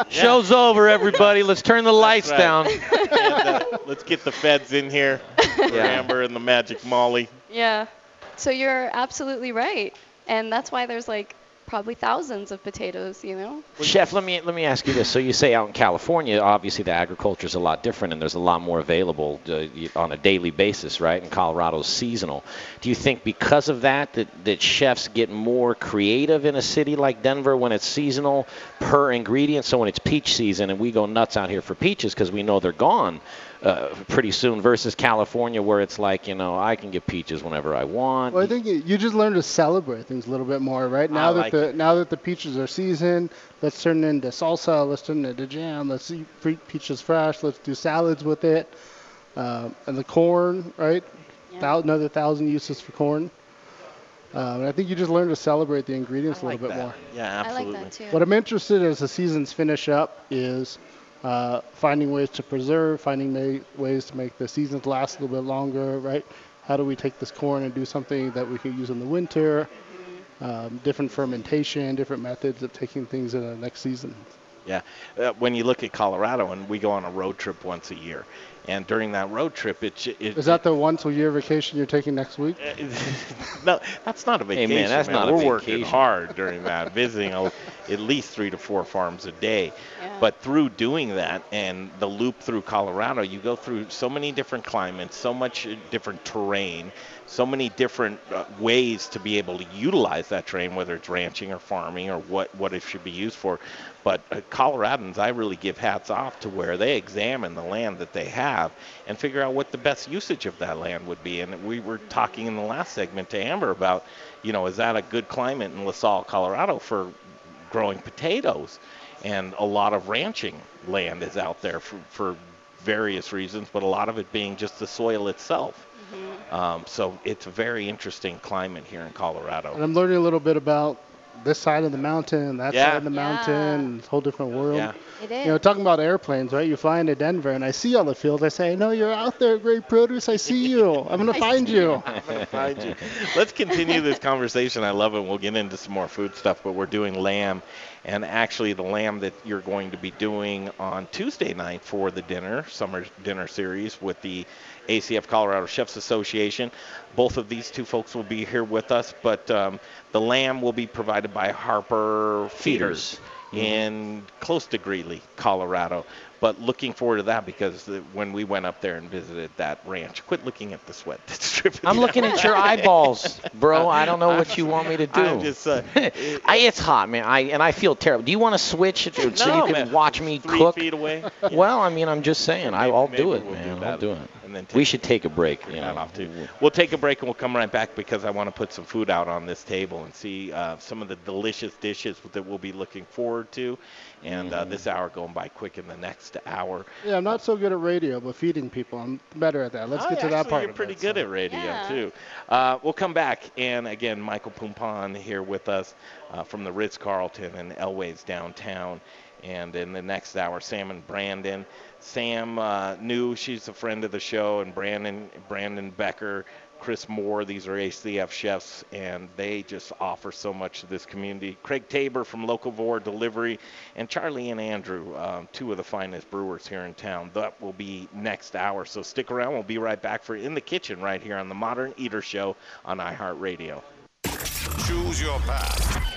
Show's over, everybody. Let's turn the lights down. And, let's get the feds in here for Amber and the Magic Molly. Yeah. So you're absolutely right. And that's why there's probably thousands of potatoes, Chef, let me ask you this. So you say out in California, obviously the agriculture is a lot different and there's a lot more available on a daily basis, right? And Colorado's seasonal. Do you think because of that chefs get more creative in a city like Denver when it's seasonal per ingredient? So when it's peach season and we go nuts out here for peaches because we know they're gone pretty soon versus California where it's like, I can get peaches whenever I want. Well, I think you just learn to celebrate things a little bit more, right? Now that the peaches are seasoned, let's turn it into salsa, let's turn it into jam, let's eat peaches fresh, let's do salads with it. And the corn, right? Yeah. Another 1,000 uses for corn. And I think you just learn to celebrate the ingredients a little bit more. Yeah, absolutely. I like that too. What I'm interested in as the seasons finish up is finding ways to preserve, finding ways to make the seasons last a little bit longer, right? how do we take this corn and do something that we can use in the winter, different fermentation, different methods of taking things in the next season. Yeah. When you look at Colorado, and we go on a road trip once a year, and during that road trip, it is that the once-a-year vacation you're taking next week? No, that's not a vacation. Hey man, that's not a vacation. We're working hard during that, visiting at least 3 to 4 farms a day. Yeah. But through doing that and the loop through Colorado, you go through so many different climates, so much different terrain, so many different ways to be able to utilize that terrain, whether it's ranching or farming or what it should be used for. But Coloradans, I really give hats off to where they examine the land that they have and figure out what the best usage of that land would be. And we were talking in the last segment to Amber about, you know, is that a good climate in La Salle, Colorado for growing potatoes? And a lot of ranching land is out there for various reasons, but a lot of it being just the soil itself. Mm-hmm. So it's a very interesting climate here in Colorado. And I'm learning a little bit about this side of the mountain, that side of the mountain, whole different world. Yeah. It is. You know, talking about airplanes, right? You fly into Denver, and I see all the fields. I say, no, you're out there, great produce. I see you. I'm going to find you. I'm going to find you. Let's continue this conversation. I love it. We'll get into some more food stuff, but we're doing lamb. And actually, the lamb that you're going to be doing on Tuesday night for the dinner, summer dinner series with the ACF Colorado Chefs Association. Both of these two folks will be here with us, but the lamb will be provided by Harper Feeders in close to Greeley, Colorado. But looking forward to that, because when we went up there and visited that ranch, quit looking at the sweat that's dripping. I'm looking at your eyeballs, bro. I don't know what you want me to do. I'm just, it's hot, man. I feel terrible. Do you want to switch so you can watch me cook? 3 feet away. Yeah. Well, I mean, I'm just saying. I'll do it, man. We should take a break. We'll take a break and we'll come right back, because I want to put some food out on this table and see some of the delicious dishes that we'll be looking forward to. And this hour going by quick in the next hour. Yeah, I'm not so good at radio, but feeding people, I'm better at that. Let's get to that part. You're pretty good at radio, too. We'll come back. And, again, Michael Poompan here with us from the Ritz-Carlton and Elways downtown. And in the next hour, Sam and Brandon. Sam New, she's a friend of the show, and Brandon Becker, Chris Moore, these are ACF chefs, and they just offer so much to this community. Craig Taber from Locavore Delivery, and Charlie and Andrew, two of the finest brewers here in town. That will be next hour, so stick around. We'll be right back for In the Kitchen right here on the Modern Eater Show on iHeartRadio. Choose your path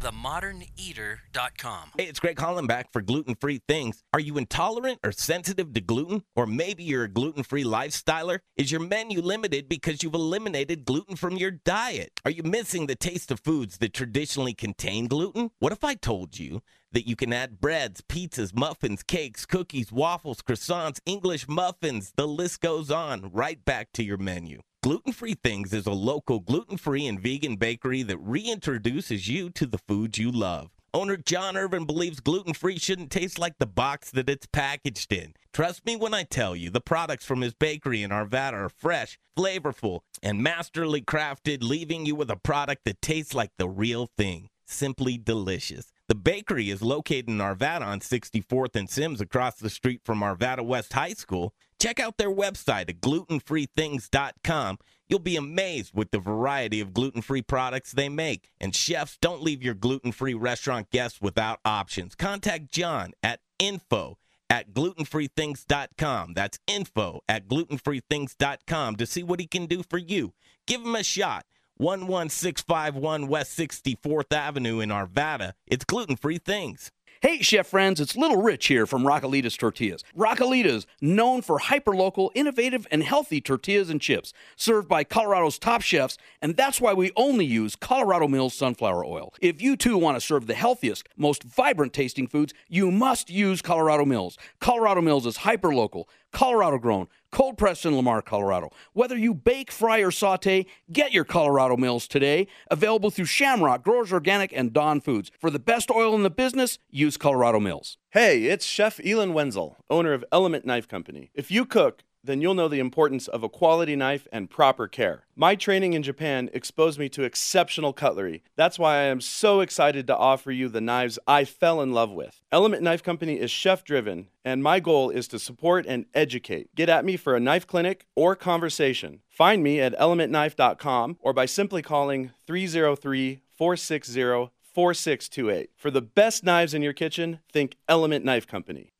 themoderneater.com. Hey, it's Greg Hollenbeck for Gluten-Free Things. Are you intolerant or sensitive to gluten? Or maybe you're a gluten-free lifestyler? Is your menu limited because you've eliminated gluten from your diet? Are you missing the taste of foods that traditionally contain gluten? What if I told you that you can add breads, pizzas, muffins, cakes, cookies, waffles, croissants, English muffins, the list goes on, right back to your menu? Gluten-Free Things is a local gluten-free and vegan bakery that reintroduces you to the foods you love. Owner John Irvin believes gluten-free shouldn't taste like the box that it's packaged in. Trust me when I tell you, the products from his bakery in Arvada are fresh, flavorful, and masterly crafted, leaving you with a product that tastes like the real thing. Simply delicious. The bakery is located in Arvada on 64th and Sims, across the street from Arvada West High School. Check out their website at glutenfreethings.com. You'll be amazed with the variety of gluten-free products they make. And chefs, don't leave your gluten-free restaurant guests without options. Contact John at info@glutenfreethings.com. That's info@glutenfreethings.com to see what he can do for you. Give him a shot. 11651 West 64th Avenue in Arvada. It's Gluten-Free Things. Hey, chef friends, it's Little Rich here from Roccalita's Tortillas. Roccalita's, known for hyper-local, innovative, and healthy tortillas and chips, served by Colorado's top chefs, and that's why we only use Colorado Mills sunflower oil. If you, too, want to serve the healthiest, most vibrant-tasting foods, you must use Colorado Mills. Colorado Mills is hyper-local, Colorado-grown, cold-pressed in Lamar, Colorado. Whether you bake, fry, or saute, get your Colorado Mills today. Available through Shamrock, Growers Organic, and Dawn Foods. For the best oil in the business, use Colorado Mills. Hey, it's Chef Elon Wenzel, owner of Element Knife Company. If you cook, then you'll know the importance of a quality knife and proper care. My training in Japan exposed me to exceptional cutlery. That's why I am so excited to offer you the knives I fell in love with. Element Knife Company is chef-driven, and my goal is to support and educate. Get at me for a knife clinic or conversation. Find me at elementknife.com or by simply calling 303-460-4628. For the best knives in your kitchen, think Element Knife Company.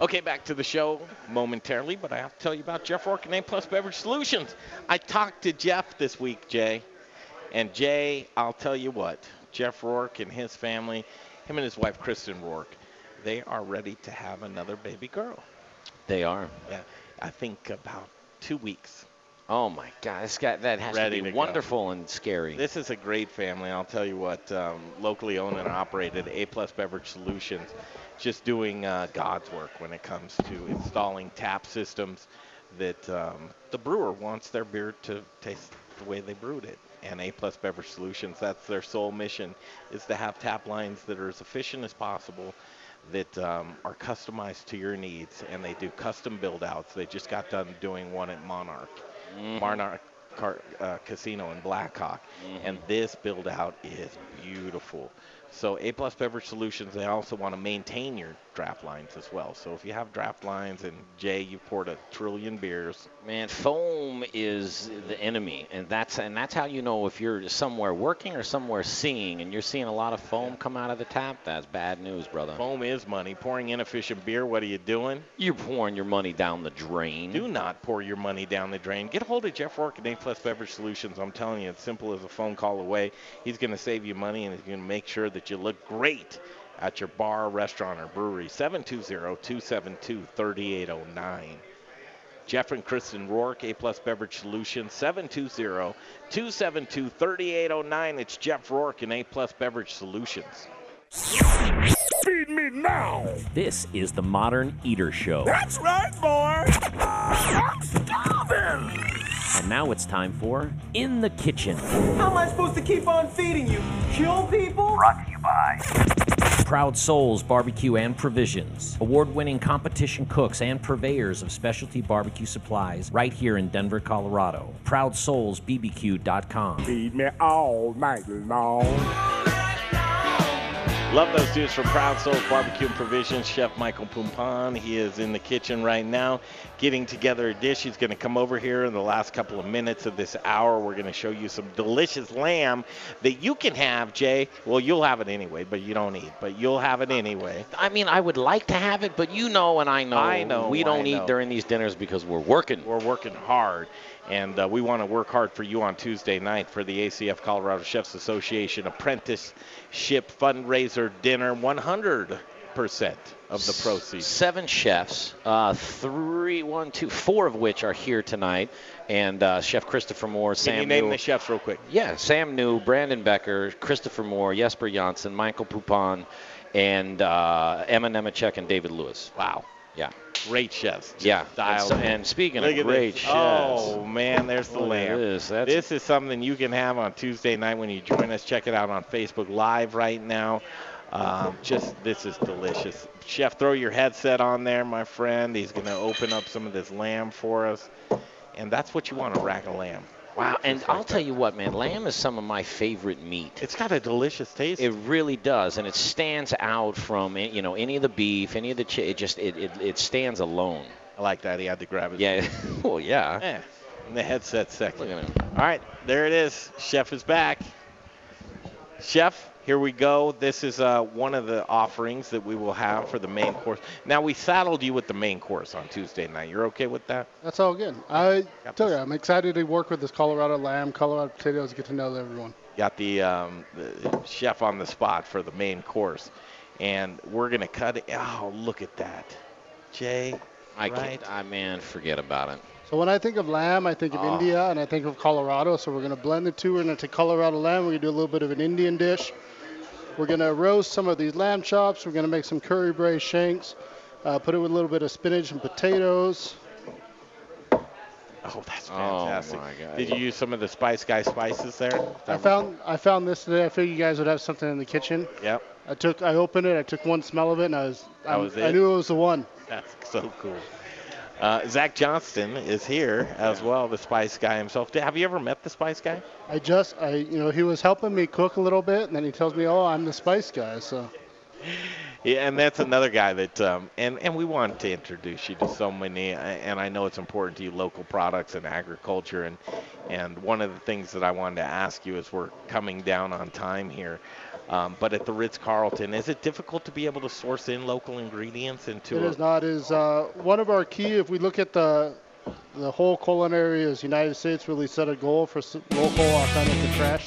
Okay, back to the show momentarily, but I have to tell you about Jeff Rourke and A-Plus Beverage Solutions. I talked to Jeff this week, Jay. And Jay, I'll tell you what, Jeff Rourke and his family, him and his wife, Kristen Rourke, they are ready to have another baby girl. They are. Yeah, I think about 2 weeks. Oh, my God. That has to be wonderful and scary. This is a great family. I'll tell you what, locally owned and operated, A-Plus Beverage Solutions, just doing God's work when it comes to installing tap systems that the brewer wants their beer to taste the way they brewed it. And A-Plus Beverage Solutions, that's their sole mission, is to have tap lines that are as efficient as possible, that are customized to your needs. And they do custom build-outs. They just got done doing one at Monarch. Casino in Blackhawk, and this build out is beautiful. So A-Plus Beverage Solutions, they also want to maintain your draft lines as well. So if you have draft lines, and Jay, you poured 1 trillion beers. Man, foam is the enemy, and that's how you know if you're somewhere working or somewhere seeing, and you're seeing a lot of foam come out of the tap. That's bad news, brother. Foam is money. Pouring inefficient beer, what are you doing? You're pouring your money down the drain. Do not pour your money down the drain. Get a hold of Jeff Rourke at A-Plus Beverage Solutions. I'm telling you, it's simple as a phone call away. He's going to save you money, and he's going to make sure that you look great at your bar, restaurant, or brewery. 720-272-3809. Jeff and Kristen Rourke, A-Plus Beverage Solutions, 720-272-3809. It's Jeff Rourke and A-Plus Beverage Solutions. Feed me now! This is the Modern Eater Show. That's right, boy! I'm starving! And now it's time for In the Kitchen. How am I supposed to keep on feeding you? Kill people? Brought to you by Proud Souls Barbecue and Provisions, award-winning competition cooks and purveyors of specialty barbecue supplies right here in Denver, Colorado. ProudSoulsBBQ.com. Feed me all night long. Love those dudes from Proud Souls Barbecue and Provisions. Chef Michael Poompan, he is in the kitchen right now getting together a dish. He's going to come over here in the last couple of minutes of this hour. We're going to show you some delicious lamb that you can have, Jay. Well, you'll have it anyway, but you don't eat. But you'll have it anyway. I mean, I would like to have it, but you know and I know. We don't eat during these dinners because we're working. We're working hard. And we want to work hard for you on Tuesday night for the ACF Colorado Chefs Association Apprenticeship Fundraiser Dinner. 100% of the proceeds. 7 chefs, 4 of which are here tonight. And Chef Christopher Moore, Sam New. Can you name the chefs real quick? Yeah, Sam New, Brandon Becker, Christopher Moore, Jesper Janssen, Michael Pooppan, and Emma Nemechek and David Lewis. Wow. Yeah. Great chefs. Yeah. And speaking of great chefs. Oh, man, there's the lamb. This is something you can have on Tuesday night when you join us. Check it out on Facebook Live right now. This is delicious. Chef, throw your headset on there, my friend. He's going to open up some of this lamb for us. And that's what you want, a rack of lamb. Wow, and I'll tell you what, man, lamb is some of my favorite meat. It's got a delicious taste. It really does, and it stands out from, you know, any of the beef, any of the chicken. It just it stands alone. I like that. He had to grab it. Yeah. Well, yeah. Yeah. In the headset section. Look at him. All right, there it is. Chef is back. Chef, here we go. This is one of the offerings that we will have for the main course. Now, we saddled you with the main course on Tuesday night. You're okay with that? That's all good. I tell you, I'm excited to work with this Colorado lamb, Colorado potatoes, get to know everyone. Got the chef on the spot for the main course. And we're going to cut it. Oh, look at that. Jay, man, forget about it. So when I think of lamb, I think of India, and I think of Colorado. So we're going to blend the two. We're going to take Colorado lamb. We're going to do a little bit of an Indian dish. We're going to roast some of these lamb chops. We're going to make some curry braised shanks. Put it with a little bit of spinach and potatoes. Oh, that's fantastic. Oh my God. Did you use some of the Spice Guy spices there? I found this today. I figured you guys would have something in the kitchen. Yep. I opened it. I took one smell of it, and I knew it was the one. That's so cool. Zach Johnston is here as well, the Spice Guy himself. Have you ever met the Spice Guy? I you know, he was helping me cook a little bit, and then he tells me, "Oh, I'm the Spice Guy." So. Yeah, and that's another guy that, and we want to introduce you to so many, and I know it's important to you, local products and agriculture, and one of the things that I wanted to ask you is we're coming down on time here, but at the Ritz-Carlton, is it difficult to be able to source in local ingredients into it? It is not. Is one of our key, if we look at the whole culinary, is United States really set a goal for local authentic and fresh.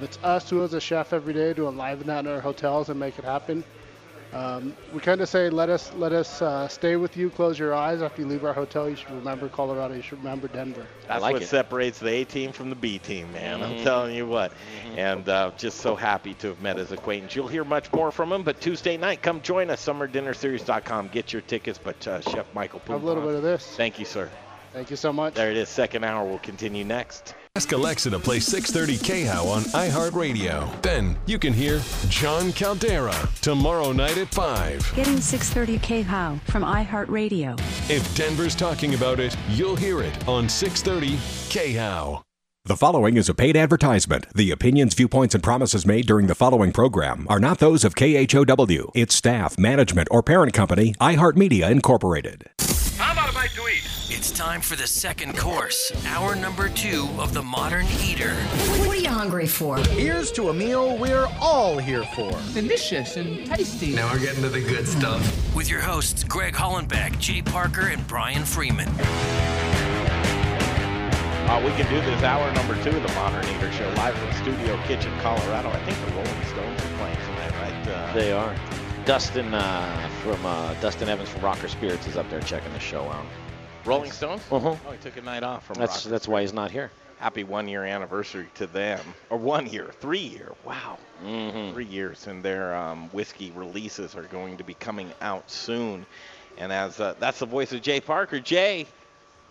It's us who is a chef every day to enliven that in our hotels and make it happen. We kind of say, let us stay with you, close your eyes. After you leave our hotel, you should remember Colorado, you should remember Denver. That's what separates the A team from the B team, man. Mm-hmm. I'm telling you what. Mm-hmm. And just so happy to have met his acquaintance. You'll hear much more from him, but Tuesday night, come join us, summerdinnerseries.com. Get your tickets, but Chef Michael Poompan. Have a little bit of this. Thank you, sir. Thank you so much. There it is. Second hour will continue next. Ask Alexa to play 630 KHOW on iHeartRadio. Then you can hear John Caldera tomorrow night at 5. Getting 630 KHOW from iHeartRadio. If Denver's talking about it, you'll hear it on 630 KHOW. The following is a paid advertisement. The opinions, viewpoints, and promises made during the following program are not those of KHOW, its staff, management, or parent company, iHeartMedia Incorporated. I'm out of bite to eat. It's time for the second course, hour number 2 of The Modern Eater. What are you hungry for? Here's to a meal we're all here for. Delicious and tasty. Now we're getting to the good stuff. With your hosts, Greg Hollenbeck, Jay Parker, and Brian Freeman. We can do this hour number 2 of The Modern Eater Show live from Studio Kitchen, Colorado. I think the Rolling Stones are playing tonight, right? They are. Dustin Evans from Rocker Spirits is up there checking the show out. Rolling Stones? Uh-huh. Oh, he took a night off from Rocker. That's why he's not here. Happy one-year anniversary to them. Or 1 year, 3 year. Wow. Mm-hmm. 3 years, and their whiskey releases are going to be coming out soon. And as that's the voice of Jay Parker. Jay,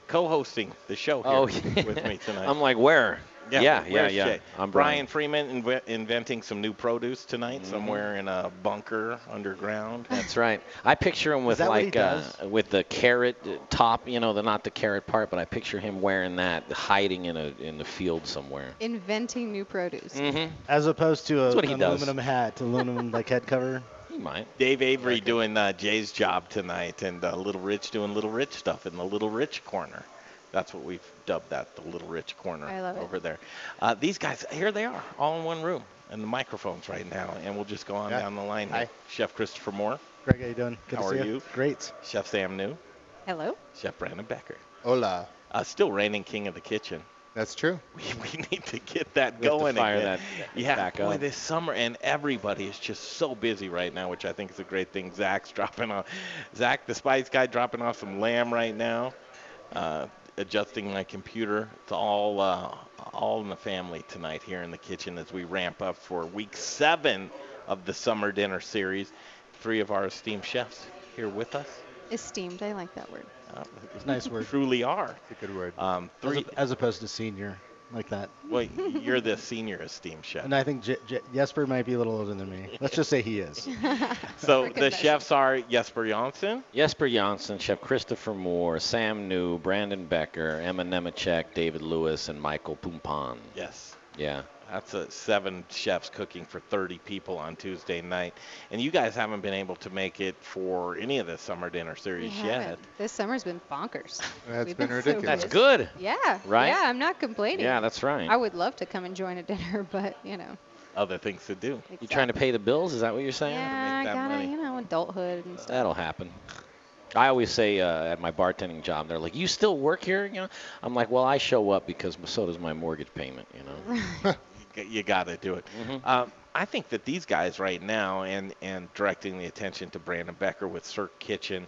co-hosting the show here with me tonight. I'm like, where? Yeah. I'm Brian Freeman, inventing some new produce tonight, mm-hmm. somewhere in a bunker underground. That's right. I picture him with with the carrot top, you know, not the carrot part, but I picture him wearing that, hiding in the field somewhere. Inventing new produce. Mm-hmm. As opposed to an aluminum hat, aluminum like head cover. He might. Dave Avery doing Jay's job tonight, and Little Rich doing Little Rich stuff in the Little Rich corner. That's what we've dubbed that, the Little Rich corner over there. These guys, here they are, all in one room, and the microphone's right now, and we'll just go on down the line. Hi. Chef Christopher Moore. Greg, how you doing? Good to see you. How are you? Great. Chef Sam New. Hello. Chef Brandon Becker. Hola. Still reigning king of the kitchen. That's true. We need to get that going again. Back up. Boy, this summer, and everybody is just so busy right now, which I think is a great thing. Zach, the Spice Guy, dropping off some lamb right now. Adjusting my computer. It's all in the family tonight here in the kitchen as we ramp up for week 7 of the Summer Dinner Series. 3 of our esteemed chefs here with us. Esteemed, I like that word. It's a nice word. Truly are. It's a good word. 3 as opposed to senior, like that. Well, you're the senior esteemed chef. And I think Jesper might be a little older than me. Let's just say he is. So the chefs are Jesper Janssen, Chef Christopher Moore, Sam New, Brandon Becker, Emma Nemechek, David Lewis, and Michael Poompan. Yes. Yeah. That's 7 chefs cooking for 30 people on Tuesday night. And you guys haven't been able to make it for any of the Summer Dinner Series yet. This summer's been bonkers. That's been ridiculous. So that's good. Yeah. Right? Yeah, I'm not complaining. Yeah, that's right. I would love to come and join a dinner, but, you know. Other things to do. Exactly. You trying to pay the bills? Is that what you're saying? Yeah, adulthood and stuff. That'll happen. I always say at my bartending job, they're like, "You still work here?" You know, I'm like, "Well, I show up because so does my mortgage payment, you know." You got to do it. Mm-hmm. I think that these guys right now, and directing the attention to Brandon Becker with Cirque Kitchen,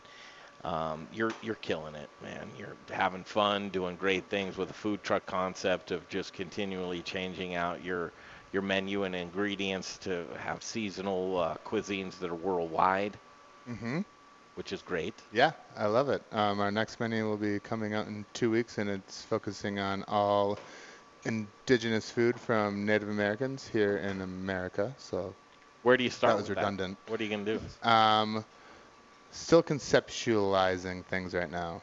you're killing it, man. You're having fun, doing great things with a food truck concept of just continually changing out your menu and ingredients to have seasonal cuisines that are worldwide, mm-hmm. which is great. Yeah, I love it. Our next menu will be coming out in 2 weeks, and it's focusing on all indigenous food from Native Americans here in America. So where do you start? That was redundant. What are you gonna do? still conceptualizing things right now.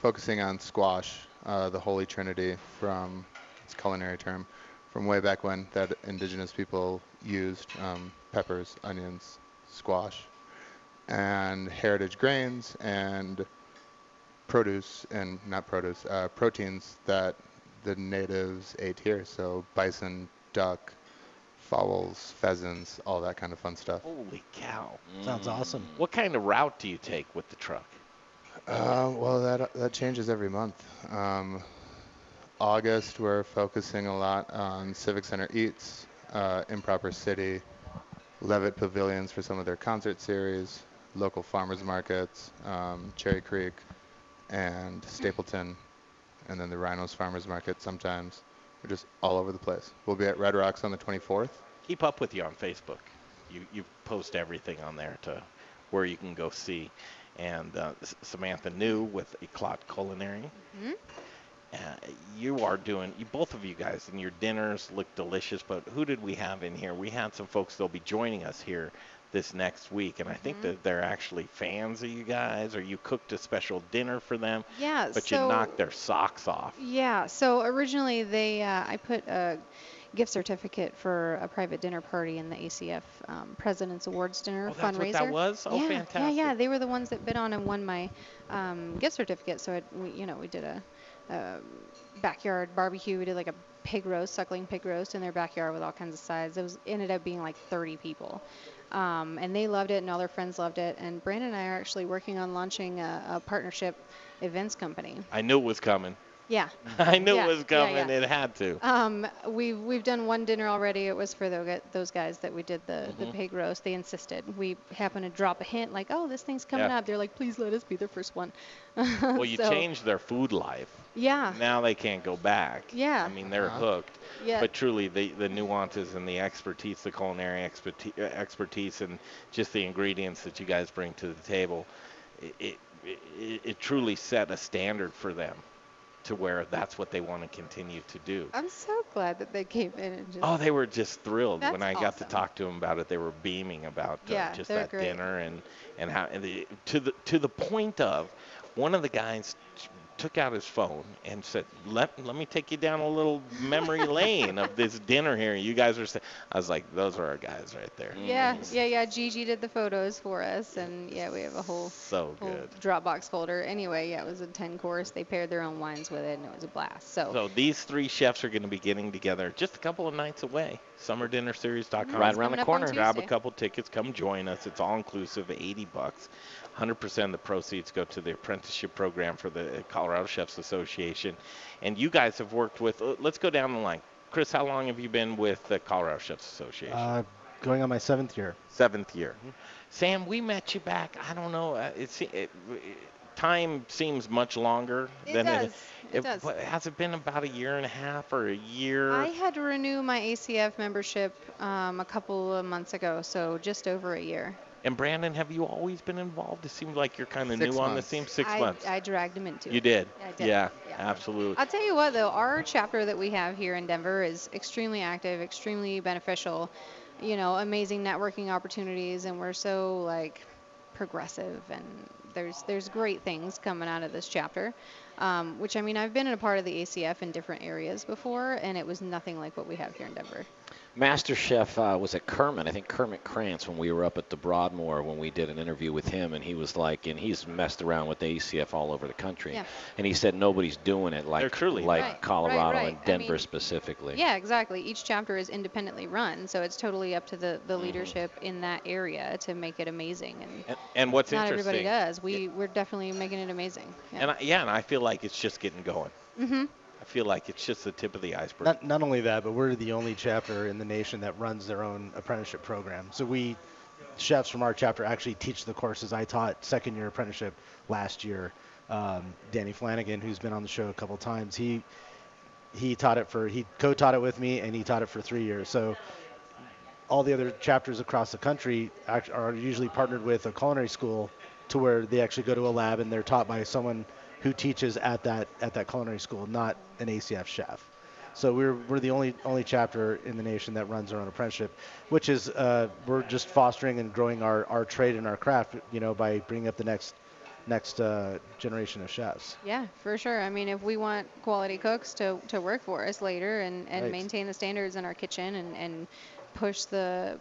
Focusing on squash, the Holy Trinity from its culinary term, from way back when that indigenous people used peppers, onions, squash, and heritage grains and produce and proteins that the natives ate here. So bison, duck, fowls, pheasants, all that kind of fun stuff. Holy cow. Sounds awesome. What kind of route do you take with the truck? Well, that changes every month. August, we're focusing a lot on Civic Center Eats, Improper City, Levitt Pavilions for some of their concert series, local farmers markets, Cherry Creek and Stapleton, and then the Rhinos Farmers Market sometimes. We're just all over the place. We'll be at Red Rocks on the 24th. Keep up with you on Facebook. You post everything on there to where you can go see. And Samantha New with Eclat Culinary. Mm-hmm. Both of you guys, and your dinners look delicious, but who did we have in here? We had some folks that'll be joining us here this next week, and I think that they're actually fans of you guys, or you cooked a special dinner for them, you knocked their socks off. Yeah, so originally I put a gift certificate for a private dinner party in the ACF President's Awards Dinner fundraiser. That's what that was? Oh, yeah, fantastic. Yeah, they were the ones that bid on and won my gift certificate, so we did a backyard barbecue. We did like a suckling pig roast in their backyard with all kinds of sides. Ended up being like 30 people. And they loved it, and all their friends loved it. And Brandon and I are actually working on launching a partnership events company. I knew it was coming. Yeah. I knew it was coming. Yeah. It had to. We've done one dinner already. It was for those guys that we did the pig roast. They insisted. We happened to drop a hint like, oh, this thing's coming up. They're like, please let us be the first one. Well, you changed their food life. Yeah. Now they can't go back. Yeah. I mean, they're hooked. Yeah. But truly, the nuances and the expertise, the culinary expertise, and just the ingredients that you guys bring to the table, it truly set a standard for them, to where that's what they want to continue to do. I'm so glad that they came in and just... Oh, they were just thrilled when I got to talk to them about it. They were beaming about just that great dinner and how. And to the point of, one of the guys took out his phone and said, let me take you down a little memory lane of this dinner here. You guys are saying, I was like, those are our guys right there. Yeah, yeah. Gigi did the photos for us, and we have a whole Dropbox folder. Anyway, it was a 10-course. They paired their own wines with it, and it was a blast. So these three chefs are going to be getting together just a couple of nights away. SummerDinnerSeries.com, right around the corner. Grab a couple tickets. Come join us. It's all inclusive, $80. 100% of the proceeds go to the apprenticeship program for the Colorado Chefs Association. And you guys have worked with, let's go down the line. Chris, how long have you been with the Colorado Chefs Association? Going on my 7th year. 7th year. Mm-hmm. Sam, we met you back, I don't know, time seems much longer than it is. It does. Has it been about a year and a half or a year? I had to renew my ACF membership a couple of months ago, so just over a year. And Brandon, have you always been involved? It seems like you're kind of new on the team. 6 months. I dragged him into it. You did? I did. Yeah, absolutely. I'll tell you what, though, our chapter that we have here in Denver is extremely active, extremely beneficial, amazing networking opportunities, and we're so, progressive, and there's great things coming out of this chapter, which, I mean, I've been a part of the ACF in different areas before, and it was nothing like what we have here in Denver. Master Chef was at Kermit, I think Kermit Krantz, when we were up at the Broadmoor, when we did an interview with him, and he was like, and he's messed around with the ACF all over the country, and he said nobody's doing it like Colorado and Denver specifically. Yeah, exactly. Each chapter is independently run, so it's totally up to the leadership in that area to make it amazing. And what's interesting, not everybody does. We're definitely making it amazing. Yeah. And I feel like it's just getting going. Mm-hmm. Feel like it's just the tip of the iceberg. Not only that, but we're the only chapter in the nation that runs their own apprenticeship program. So we chefs from our chapter actually teach the courses I taught second year apprenticeship last year. Danny Flanagan, who's been on the show a couple times, he co-taught it with me, and he taught it for 3 years. So all the other chapters across the country are usually partnered with a culinary school, to where they actually go to a lab and they're taught by someone who teaches at that culinary school, not an ACF chef. So we're the only chapter in the nation that runs our own apprenticeship, which is we're just fostering and growing our trade and our craft, you know, by bringing up the next generation of chefs. Yeah, for sure. I mean, if we want quality cooks to work for us later and right. maintain the standards in our kitchen and push the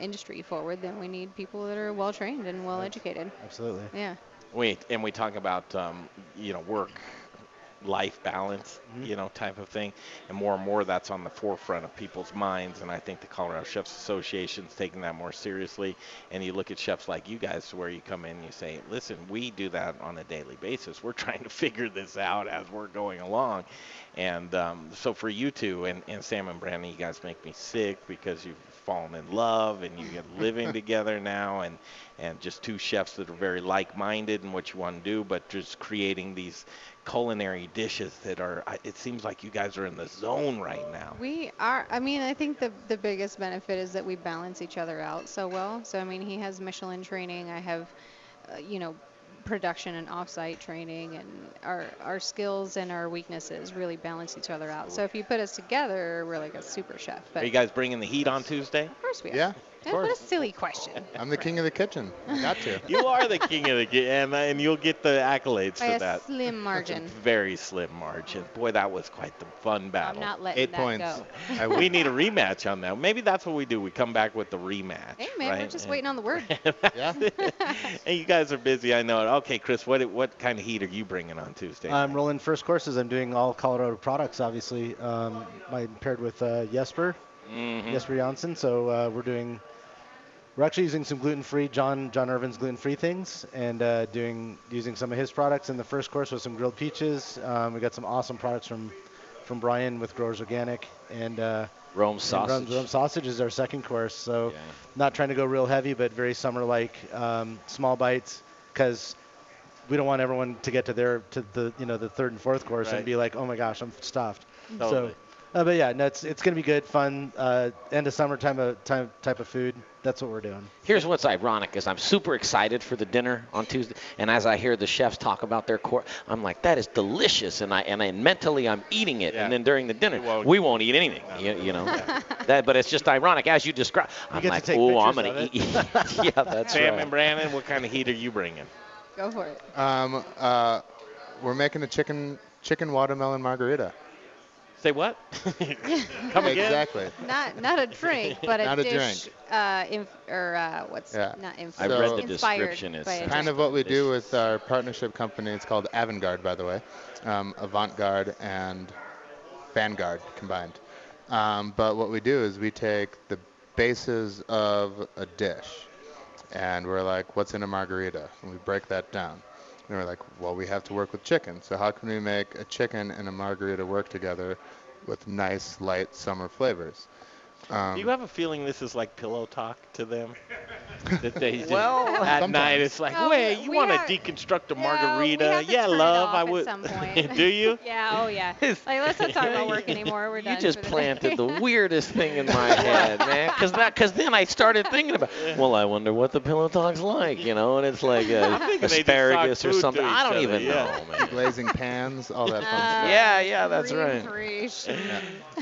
industry forward, then we need people that are well trained and well educated. Absolutely. Yeah. We talk about work life balance, mm-hmm. Type of thing, and more that's on the forefront of people's minds, and I think the Colorado Chefs Association is taking that more seriously. And you look at chefs like you guys, where you come in and you say, listen, we do that on a daily basis. We're trying to figure this out as we're going along. And so for you two, and Sam and Brandon, you guys make me sick because you've fallen in love and you're living together now, and just two chefs that are very like-minded in what you want to do, but just creating these culinary dishes that are, it seems like you guys are in the zone right now. We are. I mean, I think the biggest benefit is that we balance each other out so well. So, I mean, he has Michelin training. I have, production and offsite training, and our skills and our weaknesses really balance each other out. So if you put us together, we're like a super chef. But are you guys bringing the heat on Tuesday? Of course we are. Yeah. What a silly question. I'm the king of the kitchen. I got to. You are the king of the kitchen, and you'll get the accolades for that. A slim margin. Very slim margin. Boy, that was quite the fun battle. I'm not letting 8 points. Go. We need a rematch on that. Maybe that's what we do. We come back with the rematch. Hey, man, right? We're just waiting on the word. Yeah. Hey, you guys are busy. I know it. Okay, Chris, what kind of heat are you bringing on Tuesday? I'm rolling first courses. I'm doing all Colorado products, obviously. I'm paired with Jesper. Mm-hmm. Jesper Janssen. So we're actually using some gluten-free, John Irvin's gluten-free things, and using some of his products in the first course with some grilled peaches. We got some awesome products from Brian with Growers Organic, and Rome sausage. Rome sausage is our second course. So not trying to go real heavy, but very summer-like, small bites, because we don't want everyone to get to the third and fourth course right. and be like, oh my gosh, I'm stuffed. Totally. So. But yeah, no, it's going to be good, fun, end of summer type of food. That's what we're doing. Here's what's ironic is I'm super excited for the dinner on Tuesday, and as I hear the chefs talk about their course, I'm like, that is delicious, and I mentally I'm eating it, and then during the dinner we won't eat anything, you know. Yeah. But it's just ironic as you describe. I'm like, I'm going to eat. Yeah, that's Sam right. Sam and Brandon, what kind of heat are you bringing? Go for it. We're making a chicken watermelon margarita. Say what? Come again? Exactly. Not a drink, but a dish. I've read the description. Is kind of what we do with our partnership company. It's called Avantgarde, by the way, Avantgarde and Vanguard combined. But what we do is we take the bases of a dish, and we're like, what's in a margarita? And we break that down. And we're like, well, we have to work with chicken. So how can we make a chicken and a margarita work together with nice, light summer flavors? Do you have a feeling this is like pillow talk to them? That they just at sometimes. Night it's like, wait, you want to deconstruct a margarita? Love, I would. At some point. Do you? Yeah, oh yeah. Let's not talk about work anymore. We're done. You just planted the weirdest thing in my head, man. Because then I started thinking about, I wonder what the pillow talk's like, and it's like asparagus or something. I don't even know, man. Glazing pans, all that fun stuff. Yeah, that's right.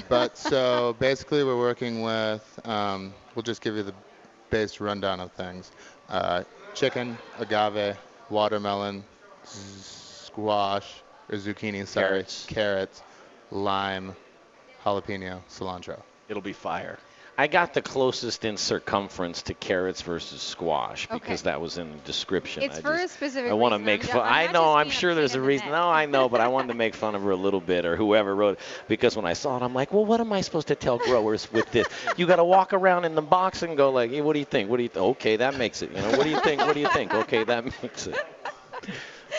But so basically, we're working with, we'll just give you the base rundown of things. Chicken, agave, watermelon, squash, or zucchini, carrots, lime, jalapeno, cilantro. It'll be fire. I got the closest in circumference to carrots versus squash because that was in the description. It's for a specific reason. I want to make fun. I know. I'm sure there's a reason. No, I know, but I wanted to make fun of her a little bit, or whoever wrote it, because when I saw it, I'm like, what am I supposed to tell growers with this? You got to walk around in the box and go like, hey, what do you think? What do you think? Okay, that makes it. What do you think? What do you think? Okay, that makes it.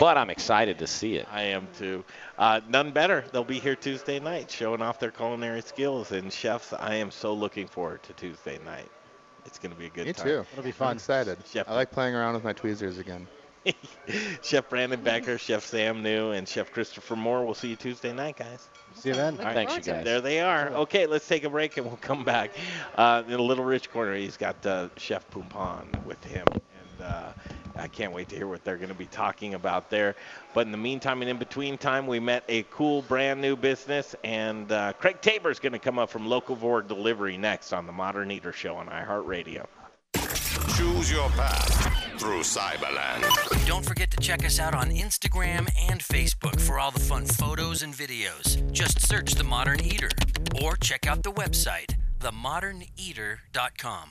But I'm excited to see it. I am too. None better. They'll be here Tuesday night showing off their culinary skills. And chefs, I am so looking forward to Tuesday night. It's going to be a good time. Me too. It'll be fun. I'm excited. I like playing around with my tweezers again. Chef Brandon Becker, Chef Sam New, and Chef Christopher Moore. We'll see you Tuesday night, guys. See you then. All right. Thanks, you guys. There they are. Okay, let's take a break, and we'll come back. In the Little Rich corner, he's got Chef Poompan with him. And I can't wait to hear what they're going to be talking about there. But in the meantime and in between time, we met a cool brand new business, and Craig Taber is going to come up from Locavore Delivery next on the Modern Eater Show on iHeartRadio. Choose your path through Cyberland. Don't forget to check us out on Instagram and Facebook for all the fun photos and videos. Just search The Modern Eater or check out the website, themoderneater.com.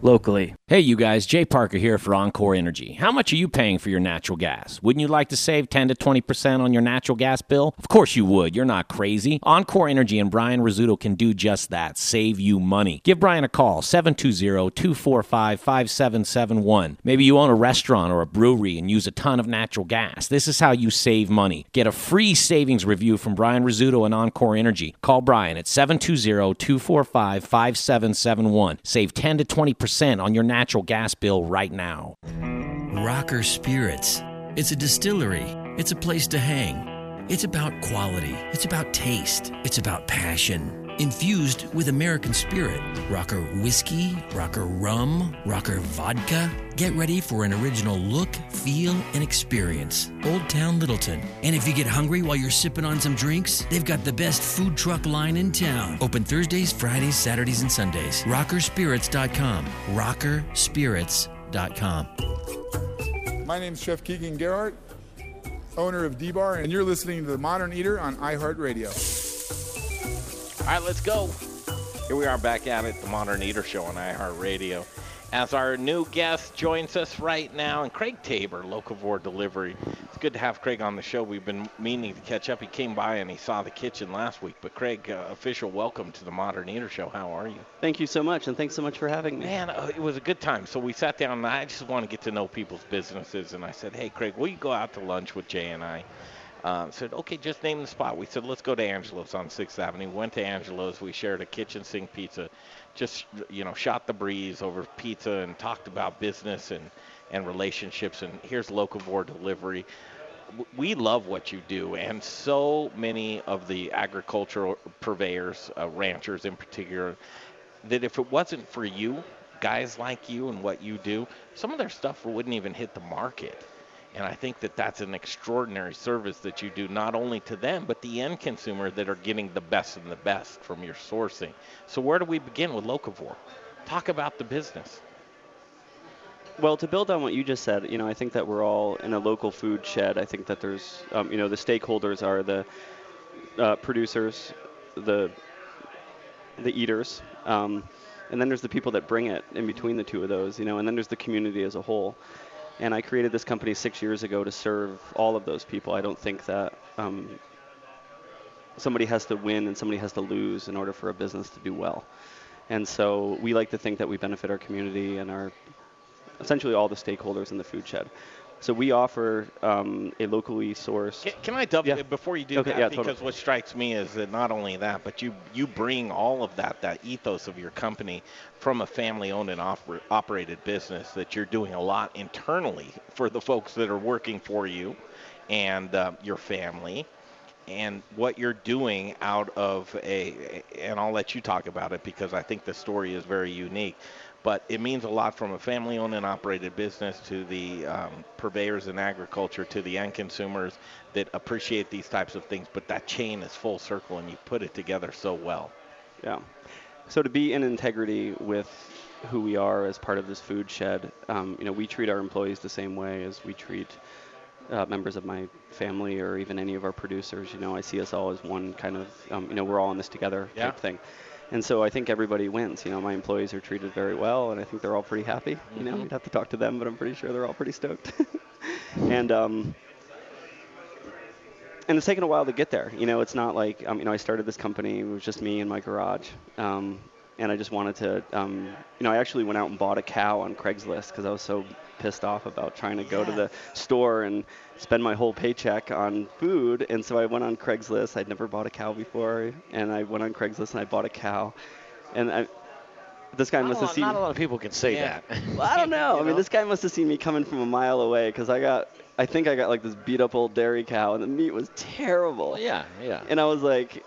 locally. Hey, you guys, Jay Parker here for Encore Energy. How much are you paying for your natural gas? Wouldn't you like to save 10 to 20% on your natural gas bill? Of course you would. You're not crazy. Encore Energy and Brian Rizzuto can do just that, save you money. Give Brian a call, 720-245-5771. Maybe you own a restaurant or a brewery and use a ton of natural gas. This is how you save money. Get a free savings review from Brian Rizzuto and Encore Energy. Call Brian at 720-245-5771. Save 10 to 20% on your natural gas bill right now. Rocker Spirits. It's a distillery. It's a place to hang. It's about quality. It's about taste. It's about passion. Infused with American spirit. Rocker whiskey, Rocker rum, Rocker vodka. Get ready for an original look, feel, and experience. Old Town Littleton. And if you get hungry while you're sipping on some drinks, they've got the best food truck line in town. Open Thursdays, Fridays, Saturdays, and Sundays. Rockerspirits.com. Rockerspirits.com. My name's Chef Keegan Gerhardt, owner of D-Bar, and you're listening to The Modern Eater on iHeartRadio. All right, let's go. Here we are back at it, the Modern Eater Show on iHeartRadio. As our new guest joins us right now, and Craig Taber, Locavore Delivery. It's good to have Craig on the show. We've been meaning to catch up. He came by and he saw the kitchen last week. But Craig, official welcome to the Modern Eater Show. How are you? Thank you so much, and thanks so much for having me. Man, it was a good time. So we sat down, and I just want to get to know people's businesses. And I said, hey, Craig, will you go out to lunch with Jay and I? Said, okay, just name the spot. We said, let's go to Angelo's on 6th Avenue. Went to Angelo's. We shared a kitchen sink pizza. Just, you know, shot the breeze over pizza and talked about business and relationships. And here's Locavore Delivery. We love what you do. And so many of the agricultural purveyors, ranchers in particular, that if it wasn't for you, guys like you and what you do, some of their stuff wouldn't even hit the market. And I think that that's an extraordinary service that you do, not only to them, but the end consumer that are getting the best and the best from your sourcing. So where do we begin with Locavore? Talk about the business. Well, to build on what you just said, I think that we're all in a local food shed. I think that there's, the stakeholders are the producers, the eaters, and then there's the people that bring it in between the two of those, and then there's the community as a whole. And I created this company 6 years ago to serve all of those people. I don't think that somebody has to win and somebody has to lose in order for a business to do well. And so we like to think that we benefit our community and our essentially all the stakeholders in the food shed. So we offer a locally sourced... Can I double before you do that? Yeah, because totally. What strikes me is that not only that, but you bring all of that ethos of your company from a family-owned and operated business that you're doing a lot internally for the folks that are working for you and your family. And what you're doing out of and I'll let you talk about it because I think the story is very unique. But it means a lot from a family-owned and operated business to the purveyors in agriculture, to the end consumers that appreciate these types of things. But that chain is full circle, and you put it together so well. Yeah. So to be in integrity with who we are as part of this food shed, we treat our employees the same way as we treat members of my family or even any of our producers. You know, I see us all as one kind of, you know, we're all in this together type thing. And so I think everybody wins. You know, my employees are treated very well, and I think they're all pretty happy. You know, I'd have to talk to them, but I'm pretty sure they're all pretty stoked. And it's taken a while to get there. You know, it's not like, you know, I started this company. It was just me in my garage. And I just wanted to, you know, I actually went out and bought a cow on Craigslist because I was so pissed off about trying to go to the store and spend my whole paycheck on food. And so I went on Craigslist. I'd never bought a cow before. And I went on Craigslist and I bought a cow. And I, this guy must have seen... Not a lot of people can say that. Well, I don't know. I mean, this guy must have seen me coming from a mile away because I got... I think I got like this beat up old dairy cow and the meat was terrible. And I was like,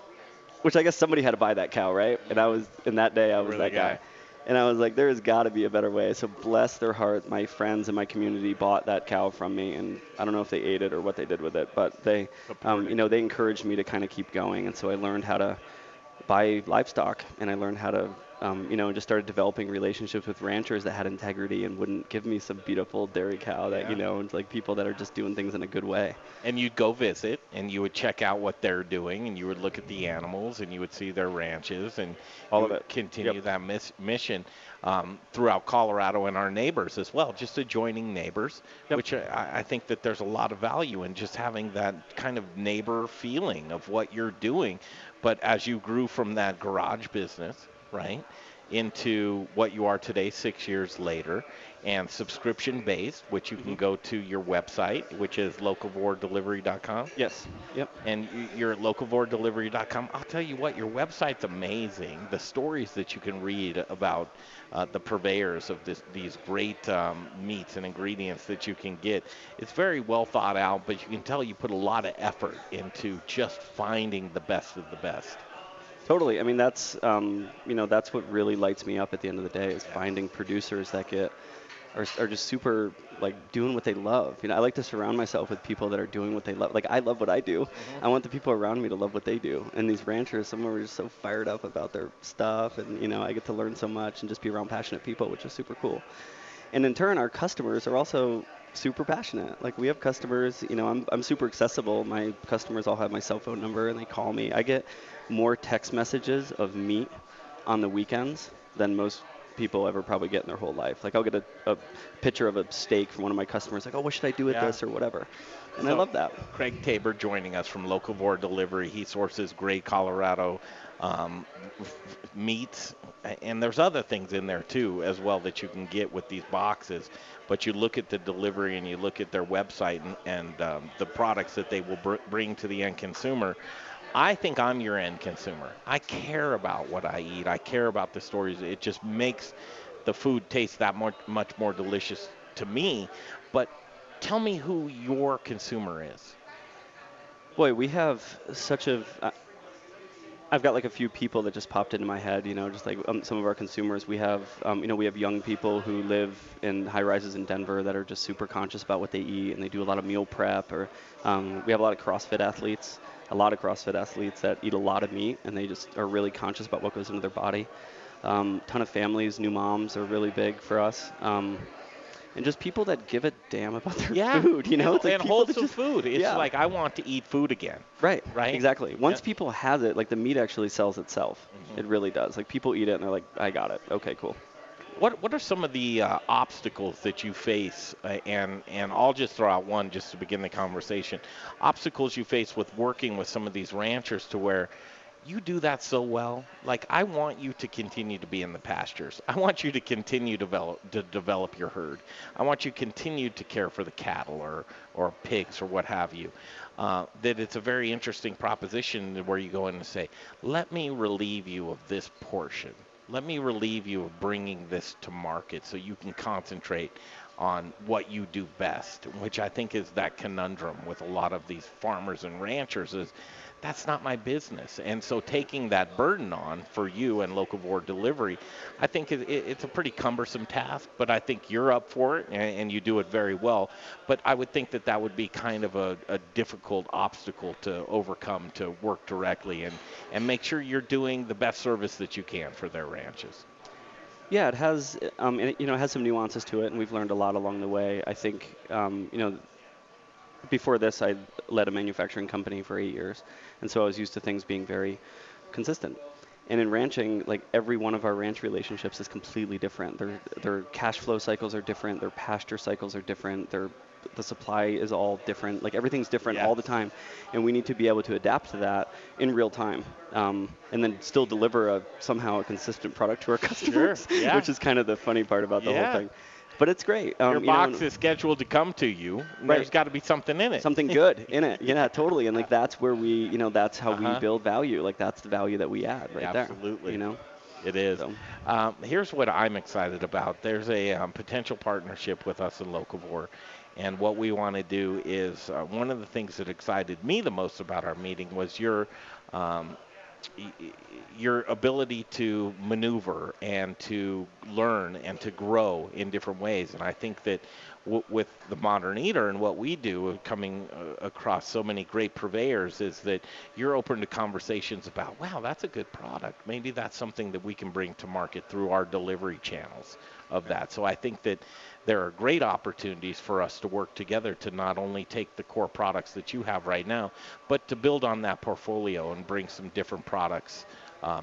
which I guess somebody had to buy that cow, right? And I was, and that day I was that guy. And I was like, there has got to be a better way. So bless their heart, my friends in my community bought that cow from me, and I don't know if they ate it or what they did with it, but they, you know, they encouraged me to kind of keep going. And so I learned how to buy livestock, and I learned how to, you know, just started developing relationships with ranchers that had integrity and wouldn't give me some beautiful dairy cow that, you know, it's like people that are just doing things in a good way. And you'd go visit and you would check out what they're doing and you would look at the animals and you would see their ranches and all of it. Continue that mission throughout Colorado and our neighbors as well, just adjoining neighbors, which I think that there's a lot of value in just having that kind of neighbor feeling of what you're doing. But as you grew from that garage business, right, into what you are today 6 years later, and subscription based, which you can go to your website, which is locavoredelivery.com. And you're at locavoredelivery.com. I'll tell you what, your website's amazing. The stories that you can read about the purveyors of these great meats and ingredients that you can get. It's very well thought out, but you can tell you put a lot of effort into just finding the best of the best. Totally. I mean, that's, you know, that's what really lights me up at the end of the day is finding producers that get, are just super, like, doing what they love. You know, I like to surround myself with people that are doing what they love. Like, I love what I do. I want the people around me to love what they do. And these ranchers, some of them are just so fired up about their stuff. And, you know, I get to learn so much and just be around passionate people, which is super cool. And in turn, our customers are also super passionate. Like, we have customers, you know, I'm super accessible. My customers all have my cell phone number and they call me. I get more text messages of meat on the weekends than most people ever probably get in their whole life. Like, I'll get a picture of a steak from one of my customers, like, oh, what should I do with this or whatever. And so, I love that. Craig Taber joining us from Locavore Delivery. He sources great Colorado meats, and there's other things in there too as well that you can get with these boxes. But you look at the delivery and you look at their website and the products that they will bring to the end consumer. I think I'm your end consumer. I care about what I eat. I care about the stories. It just makes the food taste that much more delicious to me. But tell me who your consumer is. Boy, we have such a... I've got like a few people that just popped into my head, you know, just like some of our consumers. We have, you know, we have young people who live in high rises in Denver that are just super conscious about what they eat, and they do a lot of meal prep. Or we have a lot of CrossFit athletes, that eat a lot of meat, and they just are really conscious about what goes into their body. Ton of families, new moms are really big for us. And just people that give a damn about their food, you know? It's like and wholesome food. It's like, I want to eat food again. Right. Exactly. Once people have it, like, the meat actually sells itself. It really does. Like, people eat it, and they're like, I got it. Okay, cool. What are some of the obstacles that you face? And I'll just throw out one just to begin the conversation. Obstacles you face with working with some of these ranchers to where you do that so well. Like, I want you to continue to be in the pastures. I want you to continue to develop your herd. I want you to continue to care for the cattle or pigs or what have you. That it's a very interesting proposition where you go in and say, let me relieve you of this portion. Let me relieve you of bringing this to market so you can concentrate on what you do best, which I think is that conundrum with a lot of these farmers and ranchers is, that's not my business. And so taking that burden on for you and Locavore Delivery, I think it's a pretty cumbersome task, but I think you're up for it and you do it very well. But I would think that would be kind of a difficult obstacle to overcome, to work directly and make sure you're doing the best service that you can for their ranches. Yeah, it has, it has some nuances to it, and we've learned a lot along the way. I think, before this, I led a manufacturing company for 8 years, and so I was used to things being very consistent. And in ranching, like, every one of our ranch relationships is completely different. Their cash flow cycles are different. Their pasture cycles are different. The supply is all different. Like, everything's different all the time. And we need to be able to adapt to that in real time, and then still deliver somehow a consistent product to our customers, which is kind of the funny part about the whole thing. But it's great. Your box is scheduled to come to you. There's got to be something in it. Something good in it. Yeah, totally. And, like, that's where we, you know, that's how we build value. Like, that's the value that we add right there. Absolutely. You know? It is. So. Here's what I'm excited about. There's a potential partnership with us at Locavore. And what we want to do is, one of the things that excited me the most about our meeting was your ability to maneuver and to learn and to grow in different ways. And I think that with the Modern Eater and what we do, coming across so many great purveyors, is that you're open to conversations about, wow, that's a good product. Maybe that's something that we can bring to market through our delivery channels of that. So I think that there are great opportunities for us to work together to not only take the core products that you have right now, but to build on that portfolio and bring some different products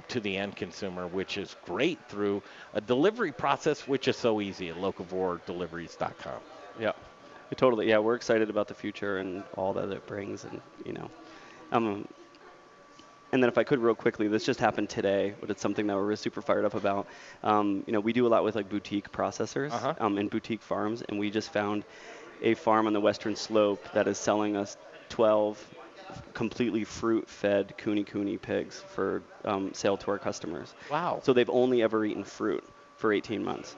to the end consumer, which is great through a delivery process, which is so easy at LocavorDeliveries.com. Yeah, totally. Yeah, we're excited about the future and all that it brings, and, you know. And then if I could real quickly, this just happened today, but it's something that we're really super fired up about. You know, we do a lot with, like, boutique processors and boutique farms, and we just found a farm on the Western Slope that is selling us 12 completely fruit-fed Kuni pigs for sale to our customers. Wow. So they've only ever eaten fruit for 18 months.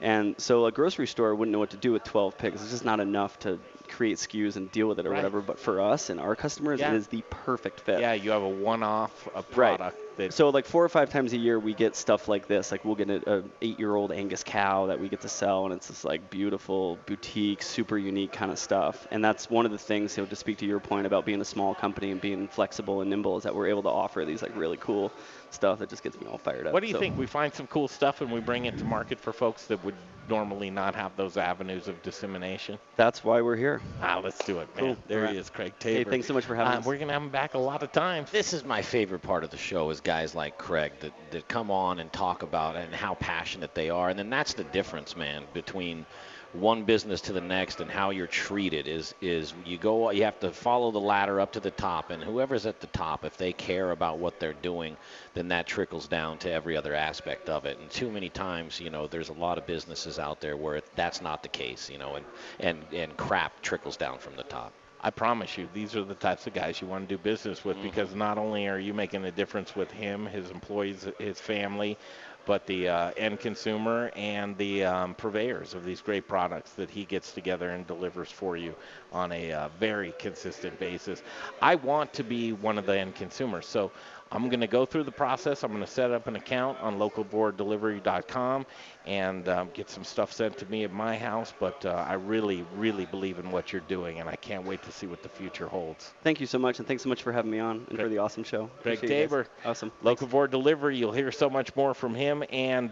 And so a grocery store wouldn't know what to do with 12 pigs. It's just not enough to create SKUs and deal with it or whatever. But for us and our customers, it is the perfect fit. Yeah, you have a one-off product. Right. So, like, 4 or 5 times a year, we get stuff like this. Like, we'll get an 8-year-old Angus cow that we get to sell, and it's this, like, beautiful, boutique, super unique kind of stuff. And that's one of the things, you know, to speak to your point about being a small company and being flexible and nimble, is that we're able to offer these, like, really cool stuff that just gets me all fired up. What do you think? We find some cool stuff and we bring it to market for folks that would normally not have those avenues of dissemination? That's why we're here. Let's do it, man. Cool. There he is, Craig Taber. Hey, thanks so much for having us. We're going to have him back a lot of times. This is my favorite part of the show, is guys like Craig that come on and talk about and how passionate they are. And then that's the difference, man, between one business to the next and how you're treated is you have to follow the ladder up to the top, and whoever's at the top, if they care about what they're doing, then that trickles down to every other aspect of it. And too many times, you know, there's a lot of businesses out there where that's not the case, you know, and crap trickles down from the top. I promise you, these are the types of guys you want to do business with, because not only are you making a difference with him, his employees, his family, but the end consumer and the purveyors of these great products that he gets together and delivers for you on a very consistent basis. I want to be one of the end consumers, so I'm going to go through the process. I'm going to set up an account on localboarddelivery.com and get some stuff sent to me at my house, but I really, really believe in what you're doing, and I can't wait to see what the future holds. Thank you so much, and thanks so much for having me on and for the awesome show. Greg Taber. Awesome. Locavore Delivery. You'll hear so much more from him, and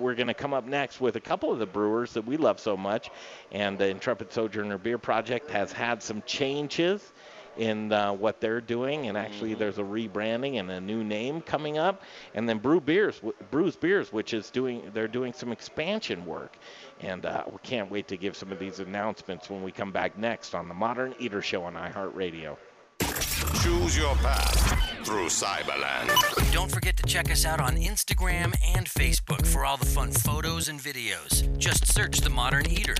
we're going to come up next with a couple of the brewers that we love so much, and the Intrepid Sojourner Beer Project has had some changes in what they're doing, and actually there's a rebranding and a new name coming up, and then Bruz Beers, which is doing some expansion work, and we can't wait to give some of these announcements when we come back next on the Modern Eater Show on iHeartRadio. Choose your path through Cyberland. Don't forget to check us out on Instagram and Facebook for all the fun photos and videos. Just search The Modern Eater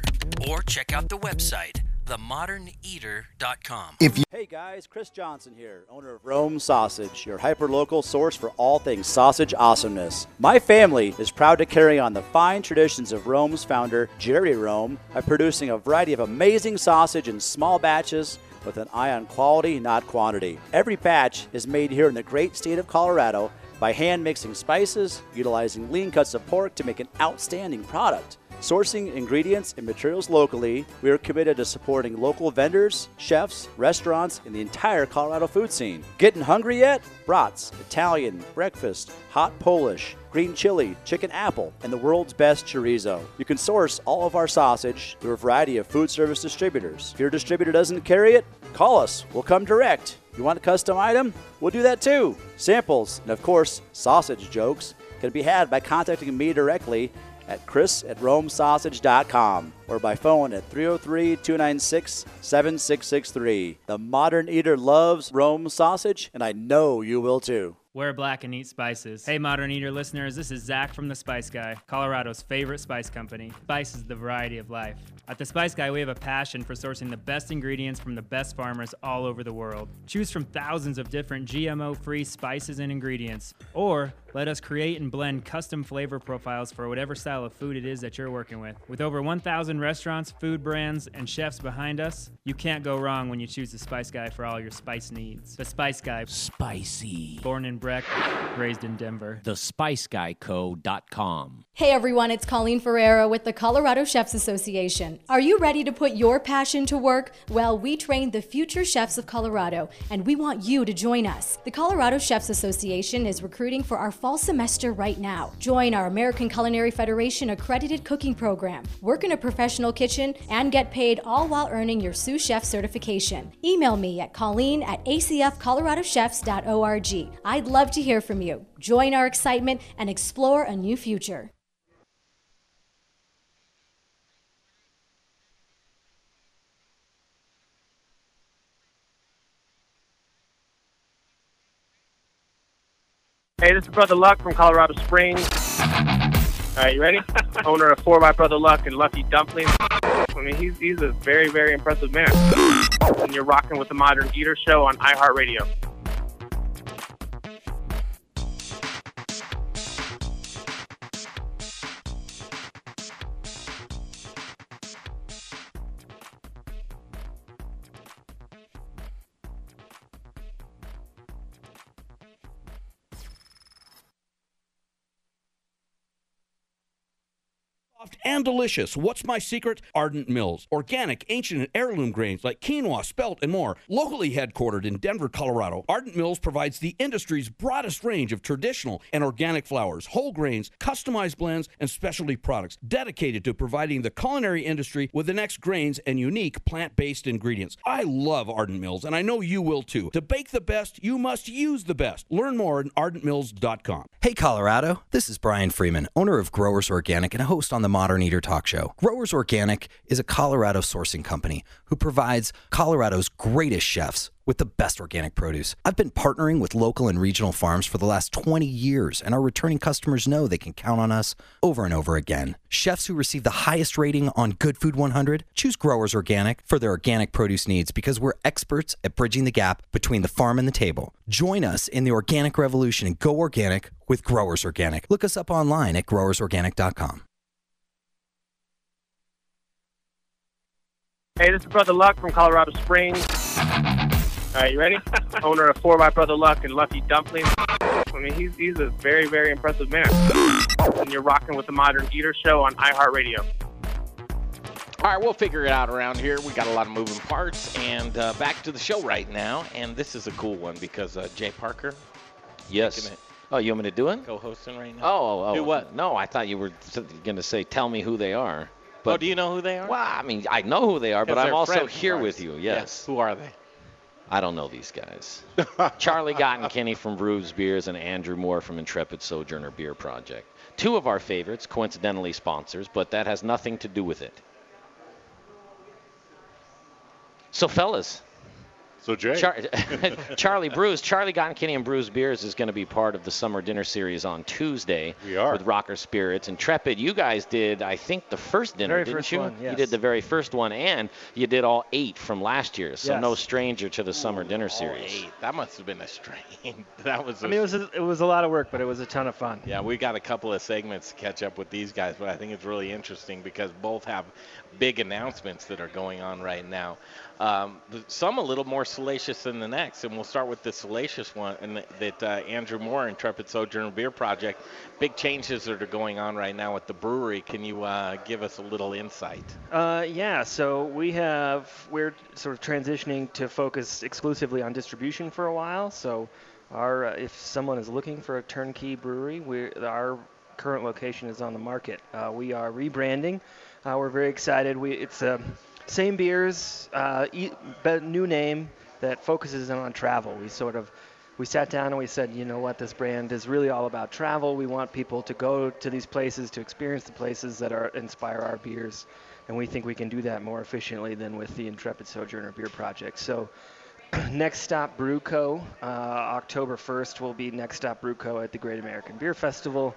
or check out the website, themoderneater.com. Hey guys, Chris Johnson here, owner of Rome Sausage, your hyper-local source for all things sausage awesomeness. My family is proud to carry on the fine traditions of Rome's founder, Jerry Rome, by producing a variety of amazing sausage in small batches with an eye on quality, not quantity. Every batch is made here in the great state of Colorado by hand mixing spices, utilizing lean cuts of pork to make an outstanding product. Sourcing ingredients and materials locally, we are committed to supporting local vendors, chefs, restaurants, and the entire Colorado food scene. Getting hungry yet? Brats, Italian, breakfast, hot Polish, green chili, chicken apple, and the world's best chorizo. You can source all of our sausage through a variety of food service distributors. If your distributor doesn't carry it, call us. We'll come direct. You want a custom item? We'll do that too. Samples and, of course, sausage jokes can be had by contacting me directly at chris@romesausage.com or by phone at 303-296-7663. The modern eater loves Rome sausage, and I know you will too. Wear black and eat spices. Hey, Modern Eater listeners, this is Zach from The Spice Guy, Colorado's favorite spice company. Spice is the variety of life. At The Spice Guy, we have a passion for sourcing the best ingredients from the best farmers all over the world. Choose from thousands of different GMO-free spices and ingredients, or let us create and blend custom flavor profiles for whatever style of food it is that you're working with. With over 1,000 restaurants, food brands, and chefs behind us, you can't go wrong when you choose The Spice Guy for all your spice needs. The Spice Guy. Spicy. Born and bred. Raised in Denver. TheSpiceGuyCo.com. Hey everyone, it's Colleen Ferreira with the Colorado Chefs Association. Are you ready to put your passion to work? Well, we train the future chefs of Colorado, and we want you to join us. The Colorado Chefs Association is recruiting for our fall semester right now. Join our American Culinary Federation accredited cooking program, work in a professional kitchen, and get paid all while earning your sous chef certification. Email me at Colleen@acfcoloradochefs.org. I'd love to hear from you. Join our excitement and explore a new future. Hey, this is Brother Luck from Colorado Springs. All right, you ready? Owner of 4 by Brother Luck and Lucky Dumplings. I mean, he's a very, very impressive man. And you're rocking with the Modern Eater Show on iHeartRadio. And delicious. What's my secret? Ardent Mills. Organic, ancient, and heirloom grains like quinoa, spelt, and more. Locally headquartered in Denver, Colorado, Ardent Mills provides the industry's broadest range of traditional and organic flours, whole grains, customized blends, and specialty products, dedicated to providing the culinary industry with the next grains and unique plant-based ingredients. I love Ardent Mills, and I know you will too. To bake the best, you must use the best. Learn more at ardentmills.com. Hey, Colorado. This is Brian Freeman, owner of Growers Organic and a host on the Modern Eater Talk Show. Growers Organic is a Colorado sourcing company who provides Colorado's greatest chefs with the best organic produce. I've been partnering with local and regional farms for the last 20 years, and our returning customers know they can count on us over and over again. Chefs who receive the highest rating on Good Food 100 choose Growers Organic for their organic produce needs because we're experts at bridging the gap between the farm and the table. Join us in the organic revolution and go organic with Growers Organic. Look us up online at growersorganic.com. Hey, this is Brother Luck from Colorado Springs. All right, you ready? Owner of 4 by Brother Luck and Lucky Dumplings. I mean, he's a very, very impressive man. And you're rocking with the Modern Eater Show on iHeartRadio. All right, we'll figure it out around here. We got a lot of moving parts. And back to the show right now. And this is a cool one because Jay Parker. Yes. Oh, you want me to do it? Co-hosting right now. Oh. Do what? No, I thought you were going to say, tell me who they are. But, do you know who they are? Well, I mean, I know who they are, but I'm also here with you. Yes. Who are they? I don't know these guys. Charlie Gottenkinny from Bruz Beers and Andrew Moore from Intrepid Sojourner Beer Project. Two of our favorites, coincidentally sponsors, but that has nothing to do with it. So, fellas. So, Jay. Charlie Bruz. Charlie Gottenkinny and Bruz Beers is going to be part of the Summer Dinner Series on Tuesday. We are. With Rocker Spirits. Intrepid, you guys did, I think, the first dinner, didn't you? One, yes. You did the very first one, and you did all 8 from last year, so yes. No stranger to the Summer Dinner Series. All 8. That must have been a strain. It was a lot of work, but it was a ton of fun. Yeah, we got a couple of segments to catch up with these guys, but I think it's really interesting because both have big announcements that are going on right now. Some a little more salacious than the next, and we'll start with the salacious one, and that Andrew Moore, Intrepid Sojourner Beer Project, big changes that are going on right now at the brewery. Can you give us a little insight? Yeah, so we're sort of transitioning to focus exclusively on distribution for a while. So if someone is looking for a turnkey brewery, our current location is on the market. We are rebranding. We're very excited. It's same beers, new name that focuses on travel. We sat down and we said, you know what, this brand is really all about travel. We want people to go to these places, to experience the places that inspire our beers, and we think we can do that more efficiently than with the Intrepid Sojourner Beer Project. So Next Stop Brew Co., October 1st will be Next Stop Brew Co. at the Great American Beer Festival.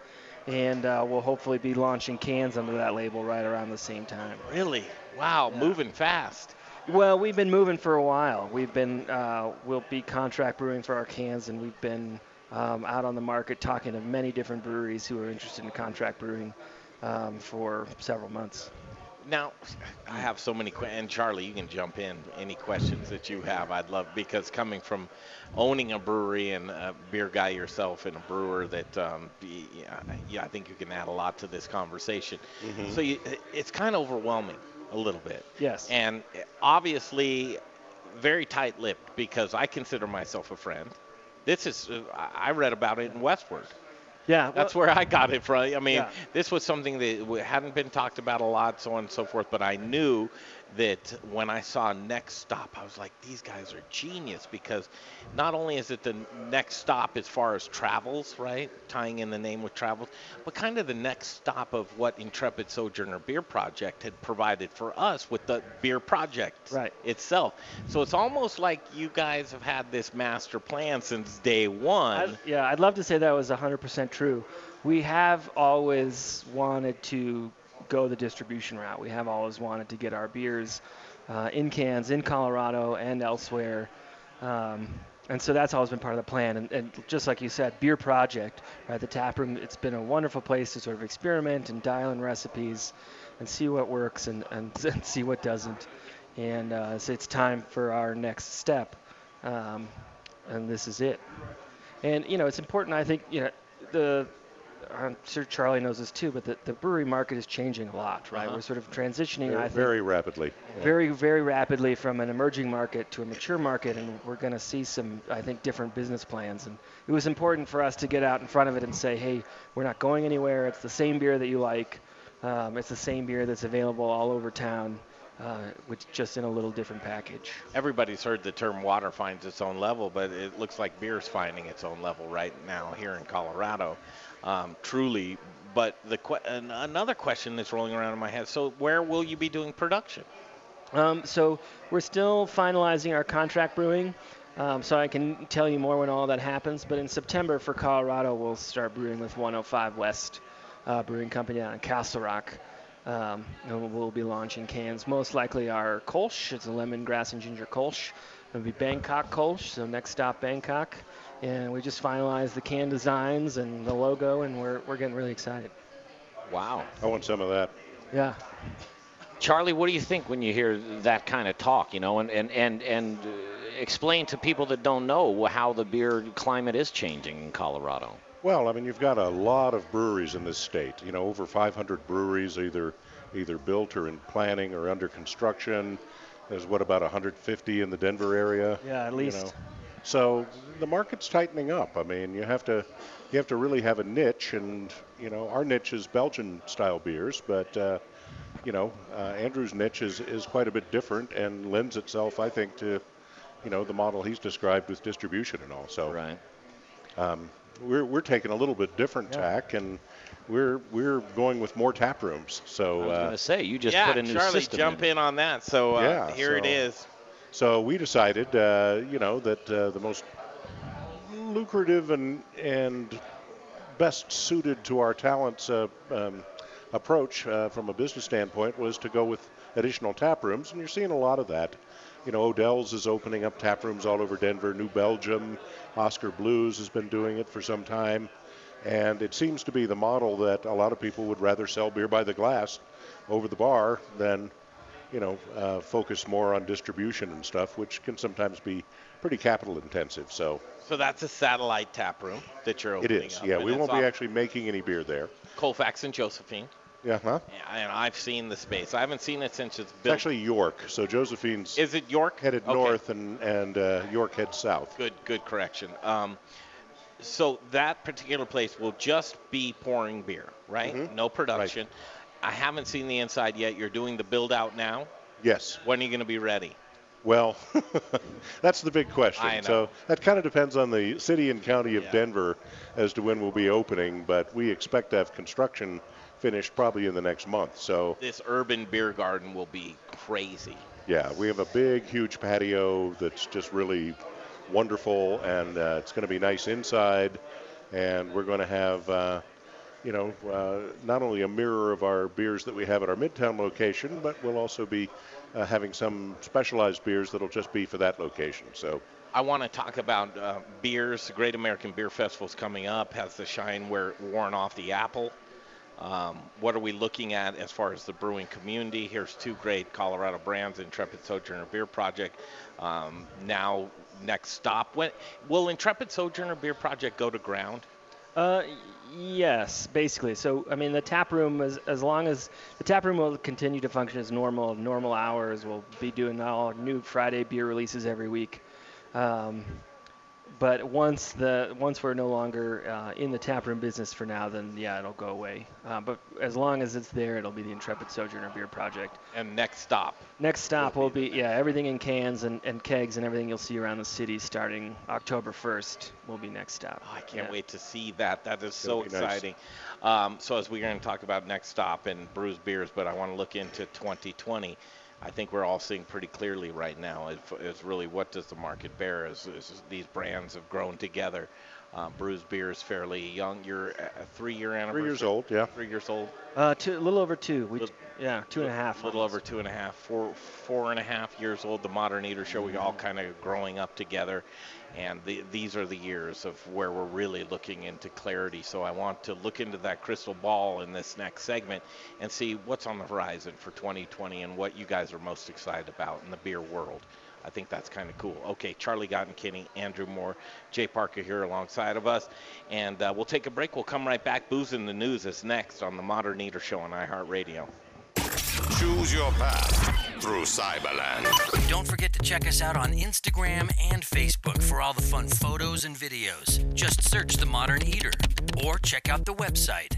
And we'll hopefully be launching cans under that label right around the same time. Really? Wow, yeah. Moving fast. Well, we've been moving for a while. We'll be contract brewing for our cans, and we've been out on the market talking to many different breweries who are interested in contract brewing for several months. Now, I have so many questions, and Charlie, you can jump in. Any questions that you have, I'd love, because coming from owning a brewery and a beer guy yourself and a brewer, that I think you can add a lot to this conversation. Mm-hmm. So it's kind of overwhelming a little bit. Yes. And obviously very tight-lipped, because I consider myself a friend. I read about it in Westward. Yeah, that's where I got it from. I mean, This was something that hadn't been talked about a lot, so on and so forth, but I knew that when I saw Next Stop, I was like, these guys are genius, because not only is it the next stop as far as travels, right, tying in the name with travels, but kind of the next stop of what Intrepid Sojourner Beer Project had provided for us with the beer project itself. So it's almost like you guys have had this master plan since day one. I'd love to say that was 100% true. We have always wanted to go the distribution route. We have always wanted to get our beers in cans in Colorado and elsewhere, and so that's always been part of the plan. And just like you said, Beer Project, right? The tap room, it's been a wonderful place to sort of experiment and dial in recipes and see what works and see what doesn't. And so it's time for our next step, and this is it. And it's important. I think I'm sure Charlie knows this too, but the brewery market is changing a lot, right? Uh-huh. We're sort of transitioning, very rapidly. Very, very rapidly from an emerging market to a mature market, and we're going to see some, I think, different business plans. And it was important for us to get out in front of it and say, hey, we're not going anywhere. It's the same beer that you like. It's the same beer that's available all over town, which just in a little different package. Everybody's heard the term water finds its own level, but it looks like beer's finding its own level right now here in Colorado, truly. But another question that's rolling around in my head, so where will you be doing production? So we're still finalizing our contract brewing, so I can tell you more when all that happens. But in September for Colorado, we'll start brewing with 105 West Brewing Company out in Castle Rock. And we'll be launching cans, most likely our Kolsch. It's a lemongrass and ginger Kolsch. It'll be Bangkok Kolsch, so Next Stop Bangkok. And we just finalized the can designs and the logo, and we're getting really excited. Wow. I want some of that. Yeah. Charlie, what do you think when you hear that kind of talk, and explain to people that don't know how the beer climate is changing in Colorado? Well, I mean, you've got a lot of breweries in this state, over 500 breweries either built or in planning or under construction. There's about 150 in the Denver area. Yeah, at least. So the market's tightening up. I mean, you have to really have a niche, and our niche is Belgian style beers, but Andrew's niche is quite a bit different and lends itself, I think, to the model he's described with distribution and all. So right. We're taking a little bit different tack, and we're going with more tap rooms. So I was going to say, you just put a new Charlie, system jump in on that. So here it is. So we decided, that the most lucrative and best suited to our talents approach from a business standpoint was to go with additional tap rooms, and you're seeing a lot of that. Odell's is opening up tap rooms all over Denver, New Belgium. Oscar Blues has been doing it for some time. And it seems to be the model that a lot of people would rather sell beer by the glass over the bar than focus more on distribution and stuff, which can sometimes be pretty capital intensive. So that's a satellite tap room that you're opening up. It is. Yeah, we won't be actually making any beer there. Colfax and Josephine. Yeah, huh? And I've seen the space. I haven't seen it since it's built. It's actually York. So Josephine's. Is it York? Headed north, and York heads south. Good correction. So that particular place will just be pouring beer, right? Mm-hmm. No production. Right. I haven't seen the inside yet. You're doing the build out now? Yes. When are you going to be ready? Well, that's the big question. I know. So that kind of depends on the city and county of Denver as to when we'll be opening, but we expect to have construction finished probably in the next month. So this urban beer garden will be crazy. Yeah, we have a big, huge patio that's just really wonderful, and it's going to be nice inside, and we're going to have not only a mirror of our beers that we have at our Midtown location, but we'll also be having some specialized beers that'll just be for that location. So I want to talk about beers. The Great American Beer Festival is coming up. Has the shine worn off the apple? What are we looking at as far as the brewing community? Here's two great Colorado brands, Intrepid Sojourner Beer Project. Now, next stop. Will Intrepid Sojourner Beer Project go to ground? Yes, basically. So, I mean, the tap room, as long as the tap room will continue to function as normal hours, we'll be doing all new Friday beer releases every week. But once we're no longer in the taproom business for now, then, yeah, it'll go away. But as long as it's there, it'll be the Intrepid Sojourner Beer Project. And next stop? Next stop will be everything in cans and kegs and everything you'll see around the city starting October 1st will be next stop. Oh, I can't wait to see that. That is so exciting. Nice. So as we're going to talk about next stop and Bruz Beers, but I want to look into 2020. I think we're all seeing pretty clearly right now is really what does the market bear as these brands have grown together. Bruz Beer is fairly young. You're a 3-year anniversary. 3 years old, yeah. 3 years old. A little over two. Two and a half. A little over 2.5. Four and a half years old. The Modern Eater Show. We all kind of growing up together. And these are the years of where we're really looking into clarity. So I want to look into that crystal ball in this next segment and see what's on the horizon for 2020 and what you guys are most excited about in the beer world. I think that's kind of cool. Okay, Charlie Gottenkinny, Andrew Moore, Jay Parker here alongside of us. And we'll take a break. We'll come right back. Booze in the News is next on the Modern Eater Show on iHeartRadio. Choose your path through Cyberland. Don't forget to check us out on Instagram and Facebook for all the fun photos and videos. Just search The Modern Eater or check out the website,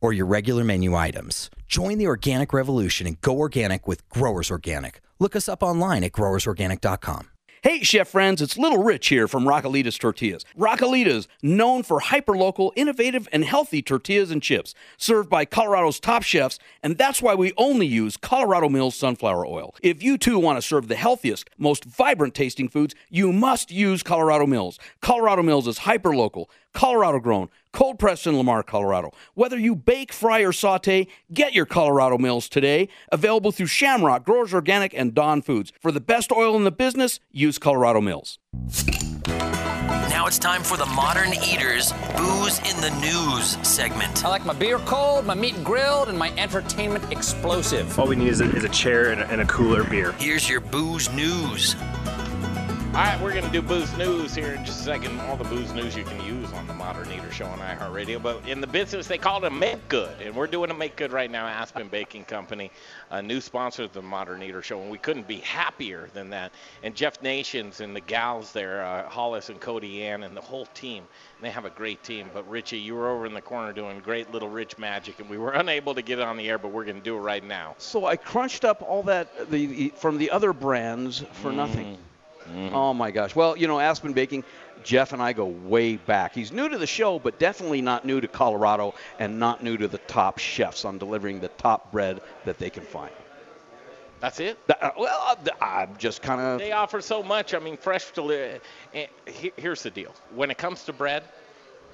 or your regular menu items. Join the organic revolution and go organic with Growers Organic. Look us up online at growersorganic.com. Hey, chef friends, it's Little Rich here from Rockalitas Tortillas. Rockalitas, known for hyper-local, innovative, and healthy tortillas and chips, served by Colorado's top chefs, and that's why we only use Colorado Mills sunflower oil. If you, too, want to serve the healthiest, most vibrant-tasting foods, you must use Colorado Mills. Colorado Mills is hyper-local, Colorado-grown, cold-pressed in Lamar, Colorado. Whether you bake, fry, or saute, get your Colorado Mills today. Available through Shamrock, Growers Organic, and Dawn Foods. For the best oil in the business, use Colorado Mills. Now it's time for the Modern Eater's Booze in the News segment. I like my beer cold, my meat grilled, and my entertainment explosive. All we need is a chair and a cooler beer. Here's your Booze News. All right, we're going to do Booze News here in just a second. All the Booze News you can use on the Modern Eater Show on iHeartRadio. But in the business, they call it a make-good, and we're doing a make-good right now. Aspen Baking Company, a new sponsor of the Modern Eater Show, and we couldn't be happier than that. And Jeff Nations and the gals there, Hollis and Cody Ann and the whole team, and they have a great team. But, Richie, you were over in the corner doing great Little Rich magic, and we were unable to get it on the air, but we're going to do it right now. So I crunched up all that from the other brands for nothing. Mm-hmm. Oh, my gosh. Well, Aspen Baking, Jeff and I go way back. He's new to the show, but definitely not new to Colorado and not new to the top chefs on delivering the top bread that they can find. That's it? Well, I'm just kind of... They offer so much. I mean, fresh delivery. Here's the deal. When it comes to bread,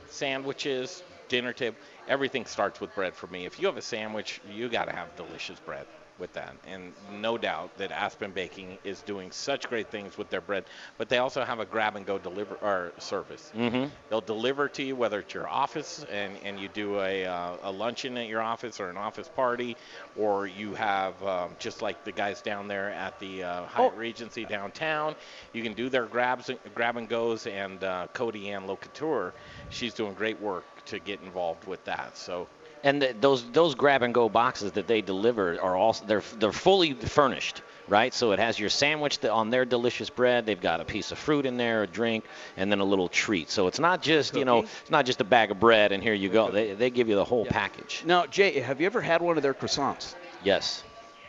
sandwiches, dinner table, everything starts with bread for me. If you have a sandwich, you got to have delicious bread with that. And no doubt that Aspen Baking is doing such great things with their bread. But they also have a grab-and-go deliver or service. Mm-hmm. They'll deliver to you, whether it's your office and you do a luncheon at your office or an office party, or you have just like the guys down there at the Hyatt Regency downtown. You can do their grab-and-goes, and Cody Ann Locateur, she's doing great work to get involved with that. So. And those grab-and-go boxes that they deliver are also they're fully furnished, right? So it has your sandwich on their delicious bread. They've got a piece of fruit in there, a drink, and then a little treat. So it's not just cookies. You know, it's not just a bag of bread and here you go. They give you the whole package. Now, Jay, have you ever had one of their croissants? Yes.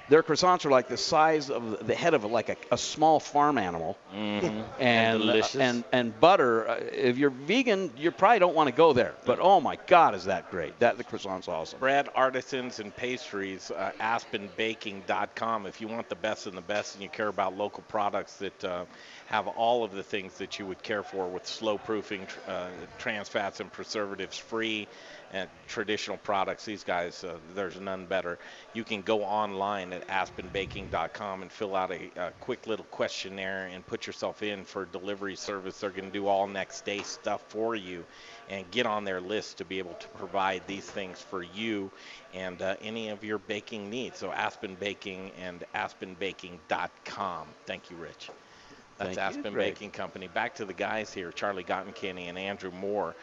Their croissants are like the size of the head of a small farm animal, mm-hmm. and delicious. And butter. If you're vegan, you probably don't want to go there. But oh my God, is that great? The croissant's awesome. Bread, artisans, and pastries. AspenBaking.com. If you want the best and the best, and you care about local products that have all of the things that you would care for, with slow proofing, trans fats and preservatives free. And traditional products, these guys, there's none better. You can go online at aspenbaking.com and fill out a quick little questionnaire and put yourself in for delivery service. They're going to do all next day stuff for you and get on their list to be able to provide these things for you and any of your baking needs. So Aspen Baking and aspenbaking.com. Thank you, Rich. That's Aspen Baking Company. Back to the guys here, Charlie Gottenkinny and Andrew Moore.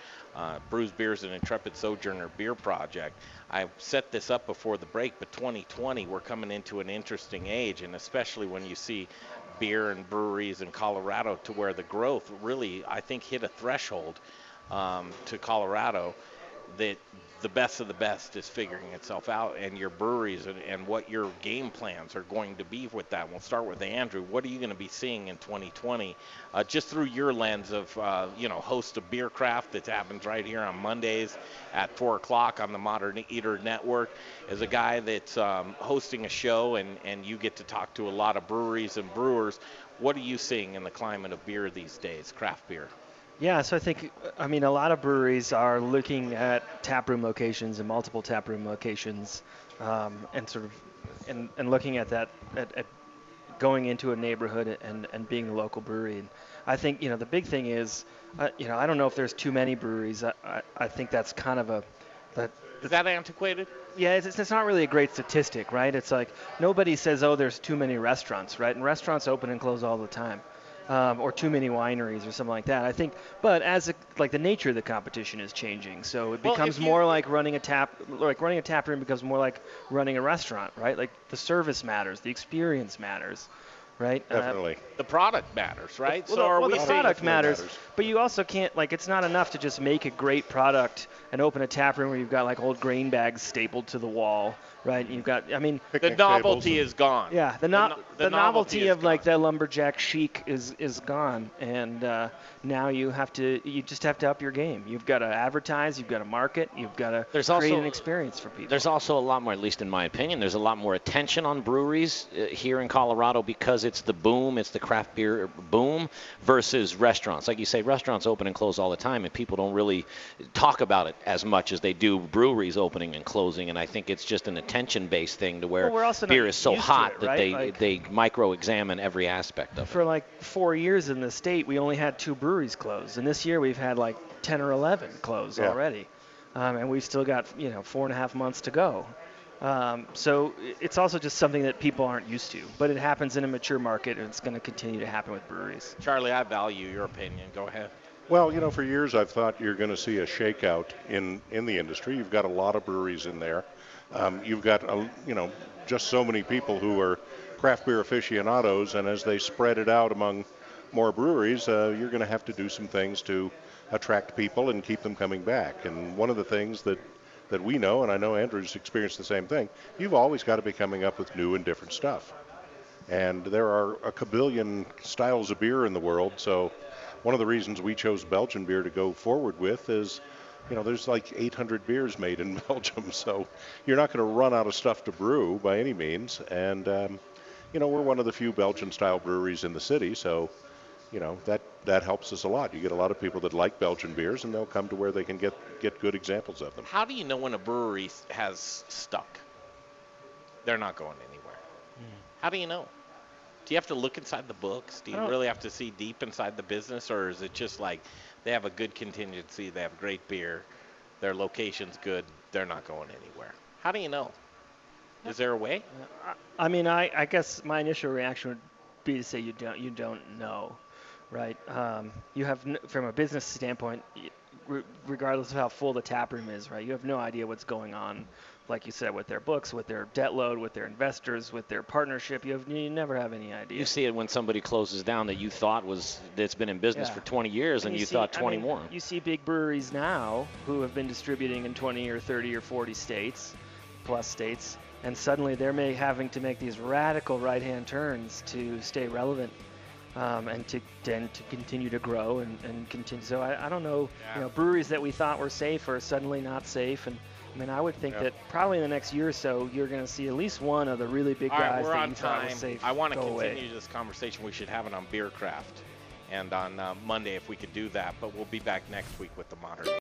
Bruz Beers and Intrepid Sojourner Beer Project. I set this up before the break, but 2020, we're coming into an interesting age, and especially when you see beer and breweries in Colorado, to where the growth really, I think, hit a threshold to Colorado that the best of the best is figuring itself out, and your breweries and what your game plans are going to be with that. We'll start with Andrew. What are you going to be seeing in 2020, just through your lens of, host of Beer Craft that happens right here on Mondays at 4 o'clock on the Modern Eater Network, as a guy that's hosting a show and you get to talk to a lot of breweries and brewers. What are you seeing in the climate of beer these days, craft beer? Yeah, so I mean, a lot of breweries are looking at taproom locations and multiple taproom locations, and looking at that, at going into a neighborhood and being a local brewery. And I think, the big thing is, I don't know if there's too many breweries. I think that's kind of is that antiquated? Yeah, it's not really a great statistic, right? It's like nobody says, oh, there's too many restaurants, right? And restaurants open and close all the time. Or too many wineries or something like that, I think. But the nature of the competition is changing, so it becomes more like running a tap room becomes more like running a restaurant, right? Like the service matters, the experience matters, right? Definitely. The product matters, right? The product matters, but you also can't it's not enough to just make a great product and open a tap room where you've got old grain bags stapled to the wall. Right, you've got. I mean, the novelty is gone. Yeah, the novelty of the lumberjack chic is gone, and now you just have to up your game. You've got to advertise, you've got to market, you've got to create an experience for people. There's also a lot more, at least in my opinion, there's a lot more attention on breweries here in Colorado because it's the boom, it's the craft beer boom versus restaurants. Like you say, restaurants open and close all the time, and people don't really talk about it as much as they do breweries opening and closing. And I think it's just an attention-based thing to where beer is so hot that they micro-examine every aspect of it. For 4 years in the state, we only had 2 breweries close, and this year we've had 10 or 11 close already, and we've still got 4.5 months to go. So it's also just something that people aren't used to, but it happens in a mature market, and it's going to continue to happen with breweries. Charlie, I value your opinion. Go ahead. Well, for years I've thought you're going to see a shakeout in the industry. You've got a lot of breweries in there. You've got, just so many people who are craft beer aficionados, and as they spread it out among more breweries, you're going to have to do some things to attract people and keep them coming back. And one of the things that we know, and I know Andrew's experienced the same thing, you've always got to be coming up with new and different stuff. And there are a kabillion styles of beer in the world, so one of the reasons we chose Belgian beer to go forward with is there's 800 beers made in Belgium, so you're not going to run out of stuff to brew by any means. And you know, we're one of the few Belgian-style breweries in the city, so, you know, that helps us a lot. You get a lot of people that like Belgian beers, and they'll come to where they can get good examples of them. How do you know when a brewery has stuck? They're not going anywhere. How do you know? Do you have to look inside the books? Do you really have to see deep inside the business, or is it just like they have a good contingency, they have great beer, their location's good, they're not going anywhere? How do you know? Is there a way? I mean, I guess my initial reaction would be to say you don't know, right? You have, from a business standpoint, regardless of how full the tap room is, right? You have no idea what's going on, like you said, with their books, with their debt load, with their investors, with their partnership. You never have any idea. You see it when somebody closes down that you thought that's been in business for 20 years and you thought 20 more. You see big breweries now who have been distributing in 20 or 30 or 40 states, plus states, and suddenly they're having to make these radical right-hand turns to stay relevant. And to continue to grow and continue. So I don't know, you know, breweries that we thought were safe are suddenly not safe. And I mean, I would think that probably in the next year or so, you're going to see at least one of the really big guys that you thought was safe. I want to continue this conversation. We should have it on Beer Craft and on Monday if we could do that. But we'll be back next week with the Modern.